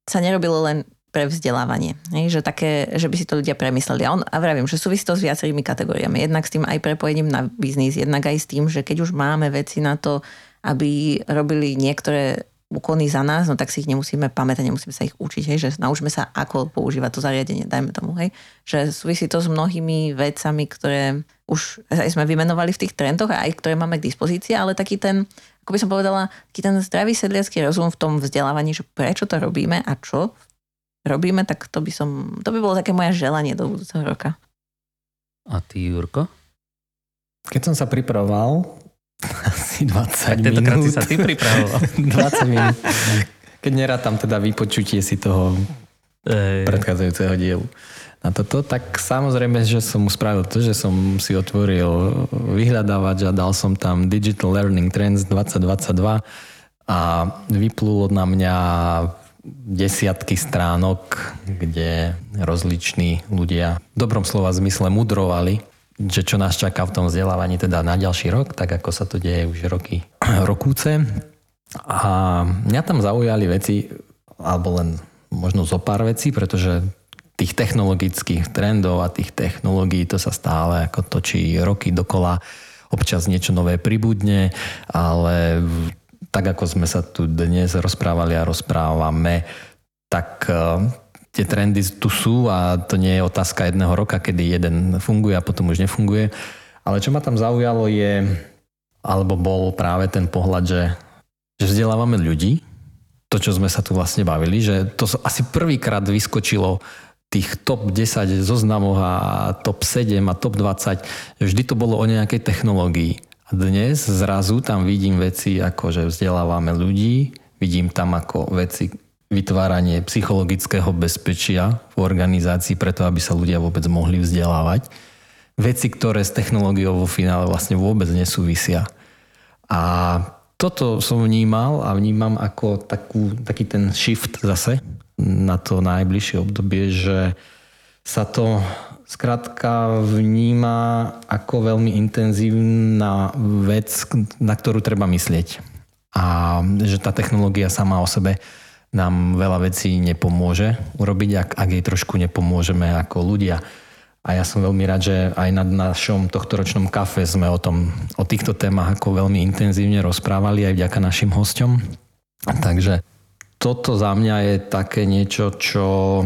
sa nerobilo len pre vzdelávanie. Že také, že by si to ľudia premysleli. A, on, a vravím, že súvisí to s viacerými kategóriami. Jednak s tým aj prepojením na biznis, jednak aj s tým, že keď už máme veci na to, aby robili niektoré úkony za nás, no tak si ich nemusíme pamätať, nemusíme sa ich učiť, hej, že naučme sa, ako používať to zariadenie, dajme tomu, hej. Že súvisí to s mnohými vecami, ktoré už aj sme vymenovali v tých trendoch a aj ktoré máme k dispozícii, ale taký ten, ako by som povedala, taký ten zdravý sedliacký rozum v tom vzdelávaní, že prečo to robíme a čo robíme, tak to by som, to by bolo také moje želanie do budúceho roka. A ty, Jurko? Keď som sa pripravoval, asi dvadsať minút. Tentokrát si sa ty pripravoval. dvadsať minút. Keď nerátam teda vypočutie si toho Ej. predchádzajúceho dielu na toto, tak samozrejme, že som spravil to, že som si otvoril vyhľadávač a dal som tam Digital Learning Trends dvadsať dvadsaťdva a vyplulo na mňa desiatky stránok, kde rozliční ľudia v dobrom slova zmysle mudrovali, že čo nás čaká v tom vzdelávaní teda na ďalší rok, tak ako sa to deje už roky rokúce. A mňa tam zaujali veci, alebo len možno zo pár vecí, pretože tých technologických trendov a tých technológií to sa stále ako točí roky dokola, občas niečo nové pribudne, ale tak ako sme sa tu dnes rozprávali a rozprávame, tak... Tie trendy tu sú a to nie je otázka jedného roka, kedy jeden funguje a potom už nefunguje. Ale čo ma tam zaujalo je, alebo bol práve ten pohľad, že, že vzdelávame ľudí. To, čo sme sa tu vlastne bavili, že to asi prvýkrát vyskočilo tých top desať zoznamoch a top sedem a top dvadsať. Vždy to bolo o nejakej technológii. A dnes zrazu tam vidím veci ako, že vzdelávame ľudí, vidím tam ako veci... vytváranie psychologického bezpečia v organizácii preto, aby sa ľudia vôbec mohli vzdelávať. veci, ktoré s technológiou vo finále vlastne vôbec nesúvisia. A toto som vnímal a vnímam ako takú, taký ten shift zase na to najbližšie obdobie, že sa to skrátka vníma ako veľmi intenzívna vec, na ktorú treba myslieť. A že tá technológia sama o sebe nám veľa vecí nepomôže urobiť, ak, ak jej trošku nepomôžeme ako ľudia. A ja som veľmi rád, že aj na našom tohtoročnom kafe sme o tom, o týchto témach ako veľmi intenzívne rozprávali aj vďaka našim hosťom. Takže toto za mňa je také niečo, čo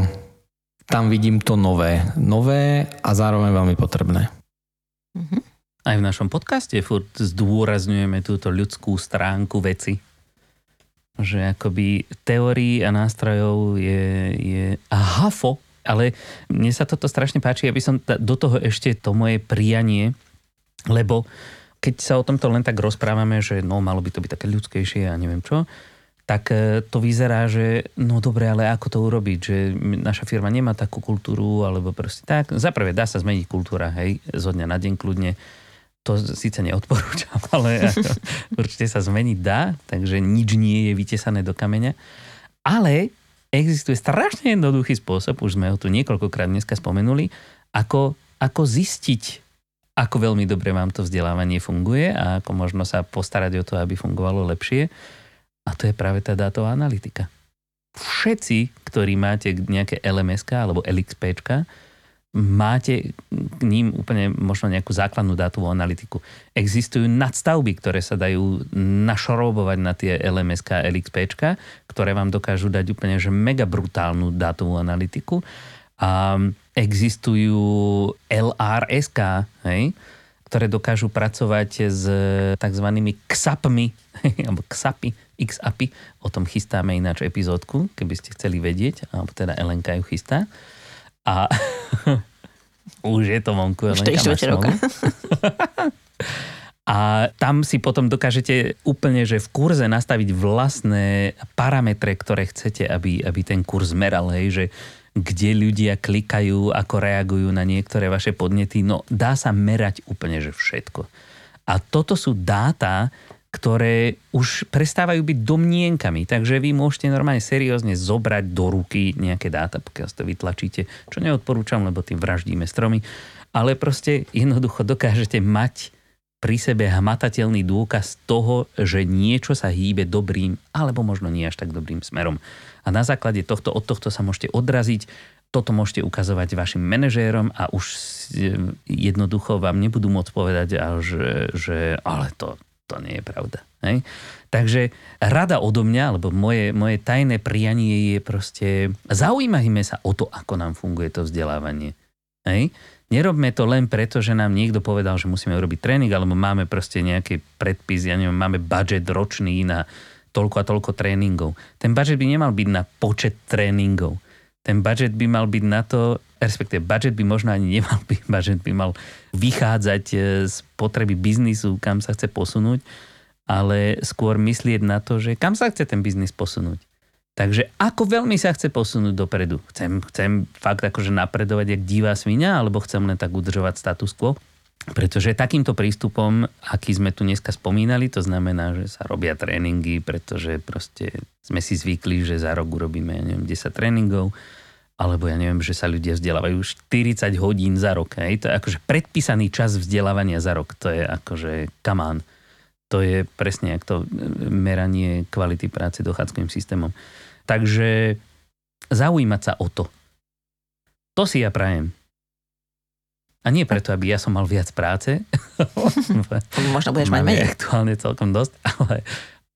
tam vidím to nové. Nové a zároveň veľmi potrebné. Aj v našom podcaste furt zdôrazňujeme túto ľudskú stránku veci. Že akoby teórií a nástrojov je, je ahafo, ale mne sa toto strašne páči, aby som t- do toho ešte to moje prianie, lebo keď sa o tomto len tak rozprávame, že no malo by to byť také ľudskejšie a neviem čo, tak to vyzerá, že no dobre, ale ako to urobiť, že naša firma nemá takú kultúru, alebo proste tak. Zaprvé dá sa zmeniť kultúra, hej, zo dňa na deň kľudne. To síce neodporúčam, ale ako, určite sa zmeniť dá, takže nič nie je vytesané do kameňa. Ale existuje strašne jednoduchý spôsob, už sme ho tu niekoľkokrát dneska spomenuli, ako, ako zistiť, ako veľmi dobre vám to vzdelávanie funguje a ako možno sa postarať o to, aby fungovalo lepšie. A to je práve tá dátová analytika. Všetci, ktorí máte nejaké el em es-ka alebo el iks pé-čka, máte k ním úplne možno nejakú základnú dátovú analytiku. Existujú nadstavby, ktoré sa dajú našorobovať na tie el em es-ka a el iks pé-čka, ktoré vám dokážu dať úplne že mega brutálnu dátovú analytiku. A existujú el er es-ka, hej, ktoré dokážu pracovať s takzvanými X A P-mi, alebo X A P-y, X A P-y. O tom chystáme ináč epizódku, keby ste chceli vedieť, alebo teda Elenka ju chystá. A už je to vonku. Už to išlo roka. A tam si potom dokážete úplne, že v kurze nastaviť vlastné parametre, ktoré chcete, aby, aby ten kurz meral, hej, že kde ľudia klikajú, ako reagujú na niektoré vaše podnety. No dá sa merať úplne, že všetko. A toto sú dáta, ktoré už prestávajú byť domnienkami. Takže vy môžete normálne seriózne zobrať do ruky nejaké dáta, pokiaľ to vytlačíte, čo neodporúčam, lebo tým vraždíme stromy. Ale proste jednoducho dokážete mať pri sebe hmatateľný dôkaz toho, že niečo sa hýbe dobrým, alebo možno nie až tak dobrým smerom. A na základe tohto, od tohto sa môžete odraziť, toto môžete ukazovať vašim manažérom a už jednoducho vám nebudú môcť povedať, že, že ale to to nie je pravda. Hej? Takže rada odo mňa, lebo moje, moje tajné prianie je proste zaujímajme sa o to, ako nám funguje to vzdelávanie. Hej? Nerobme to len preto, že nám niekto povedal, že musíme urobiť tréning, alebo máme proste nejaký predpis, ja neviem, máme budget ročný na toľko a toľko tréningov. Ten budget by nemal byť na počet tréningov. Ten budget by mal byť na to, respektíve budget by možno ani nemal byť, budget by mal vychádzať z potreby biznisu, kam sa chce posunúť, ale skôr myslieť na to, že kam sa chce ten biznis posunúť. Takže ako veľmi sa chce posunúť dopredu? Chcem, chcem fakt akože napredovať jak divá svinia, alebo chcem len tak udržovať status quo? Pretože takýmto prístupom, aký sme tu dneska spomínali, to znamená, že sa robia tréningy, pretože proste sme si zvykli, že za rok urobíme, ja neviem, desať tréningov, alebo ja neviem, že sa ľudia vzdelávajú štyridsať hodín za rok. Hej? To je akože predpísaný čas vzdelávania za rok. To je akože come on. To je presne jak to meranie kvality práce dochádzkovým systémom. Takže zaujímať sa o to. To si ja prajem. A nie preto, aby ja som mal viac práce. Možno budeš mať menej. Aktuálne celkom dosť, ale,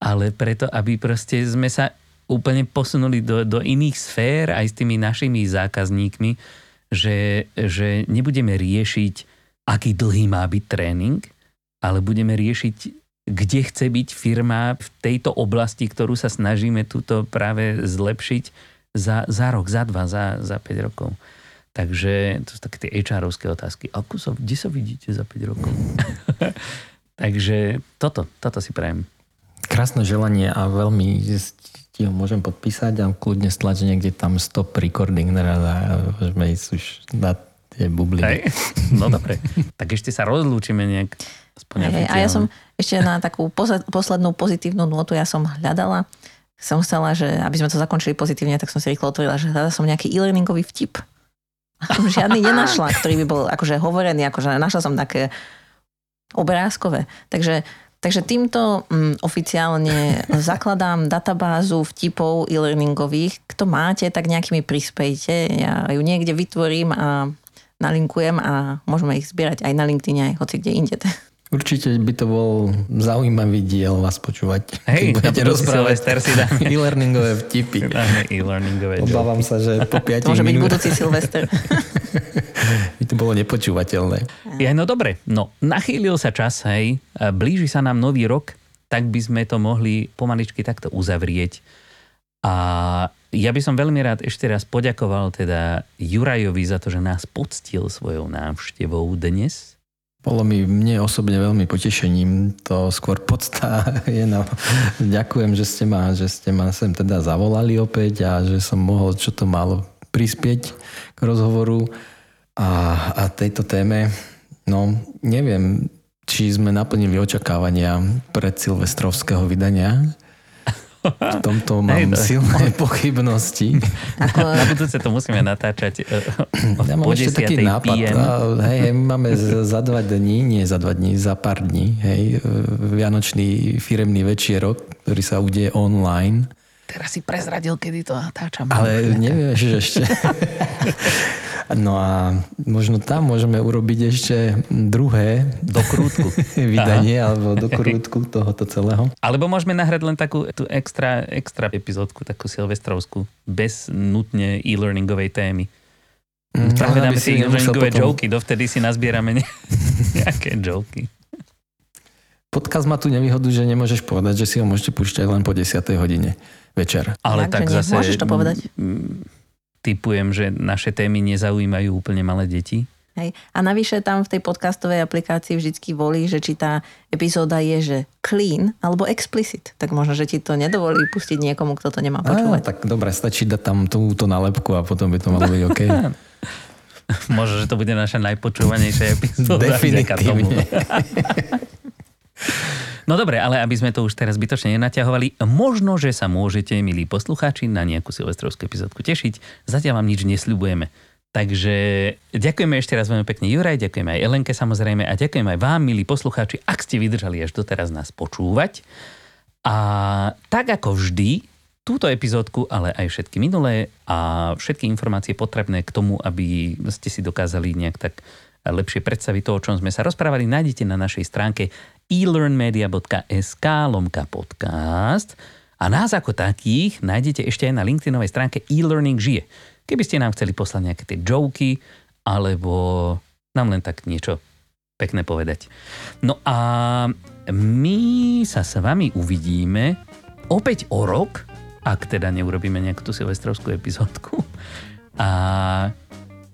ale preto, aby proste sme sa úplne posunuli do, do iných sfér aj s tými našimi zákazníkmi, že, že nebudeme riešiť, aký dlhý má byť tréning, ale budeme riešiť, kde chce byť firma v tejto oblasti, ktorú sa snažíme túto práve zlepšiť za, za rok, za dva, za, za päť rov. Takže to sú také tie há erovské otázky. Ako sa, kde sa vidíte za päť rokov? Takže toto, toto si prajem. Krásne želanie a veľmi ti ho môžem podpísať a kľudne stlač niekde tam stop recording naraz a môžeme ísť už na Tie bubliny. Hej. No dobre. Tak ešte sa rozlúčime nejak. Hej, a ja som ešte na takú poslednú pozitívnu notu, ja som hľadala, som chcela, že aby sme to zakončili pozitívne, tak som si rýchlo otvorila, že hľadala som nejaký e-learningový vtip. A som žiadny nenašla, ktorý by bol akože hovorený, akože našla som také obrázkové. Takže, takže týmto mm, oficiálne zakladám databázu vtipov e-learningových. Kto máte, tak nejakými prispejte. Ja ju niekde vytvorím a nalinkujem a môžeme ich zbierať aj na LinkedIn, aj hoci kde inde. Určite by to bol zaujímavý diel vás počúvať. Hej, keď budete rozprávať e-learningové vtipy. Dáme e-learningové. Obávam sa, že po piatich minútach. Môže byť budúci Silvester. By to bolo nepočúvateľné. Ja, no dobre, no nachýlil sa čas, hej, blíži sa nám nový rok, tak by sme to mohli pomaličky takto uzavrieť. A ja by som veľmi rád ešte raz poďakoval teda Jurajovi za to, že nás poctil svojou návštevou dnes. Bolo mi mne osobne veľmi potešením, to skôr podstá je na... Ďakujem, že ste ma, že ste ma sem teda zavolali opäť a že som mohol čo to málo prispieť k rozhovoru a, a tejto téme. No, neviem, či sme naplnili očakávania pred silvestrovského vydania. V tomto mám Hej, silné pochybnosti. Na budúce to musíme natáčať ja po desiatej pé em. Hej, máme za dva dní, nie za dva dní, za pár dní, hej, vianočný firemný večierok, ktorý sa udeje online. Teraz si prezradil, kedy to natáčam. Ale nevieš ešte. No a možno tam môžeme urobiť ešte druhé dokrútku vydanie Aha. alebo dokrútku tohoto celého. Alebo môžeme nahrať len takú tú extra, extra epizódku, takú silvestrovskú, bez nutne e-learningovej témy. No, práve dáme si e-learningové potom... joky, dovtedy si nazbierame ne... nejaké joky. Podcast má tu nevýhodu, že nemôžeš povedať, že si ho môžete púšťať len po desiatej hodine večer. Ale tak, tak zase... Môžeš to povedať? M- Typujem, že naše témy nezaujímajú úplne malé deti. Hej. A navyše tam v tej podcastovej aplikácii vždycky volí, že či tá epizóda je, že clean alebo explicit. Tak možno, že ti to nedovolí pustiť niekomu, kto to nemá počúvať. Á, tak dobre, stačí dať tam túto nálepku a potom by to malo byť OK. Možno, že to bude naša najpočúvanejšia epizóda. Definitívne. No dobre, ale aby sme to už teraz zbytočne nenaťahovali, možno, že sa môžete, milí poslucháči, na nejakú silvestrovskú epizódku tešiť. Zatiaľ vám nič nesľubujeme. Takže ďakujeme ešte raz veľmi pekne Juraj, ďakujeme aj Elenke samozrejme a ďakujeme aj vám, milí poslucháči, ak ste vydržali až doteraz nás počúvať. A tak ako vždy, túto epizódku, ale aj všetky minulé a všetky informácie potrebné k tomu, aby ste si dokázali nejak tak lepšie predstaviť to, o čom sme sa rozprávali, nájdete na našej stránke e-learnmedia.sk lomka podcast a nás ako takých nájdete ešte aj na LinkedInovej stránke e-learning žije. Keby ste nám chceli poslať nejaké tie joky alebo nám len tak niečo pekné povedať. No a my sa s vami uvidíme opäť o rok, ak teda neurobíme nejakú tú silvestrovskú epizódku a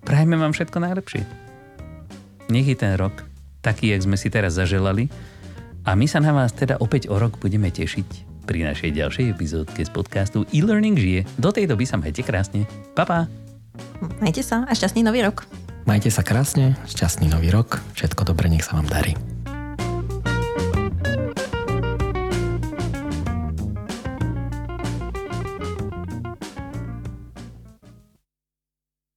prajme vám všetko najlepšie. Nech je ten rok taký, jak sme si teraz zaželali. A my sa na vás teda opäť o rok budeme tešiť pri našej ďalšej epizódke z podcastu e-learning žije. Do tej doby sa majte krásne. Pa, pa. Majte sa a šťastný nový rok. Majte sa krásne, šťastný nový rok. Všetko dobre, nech sa vám darí.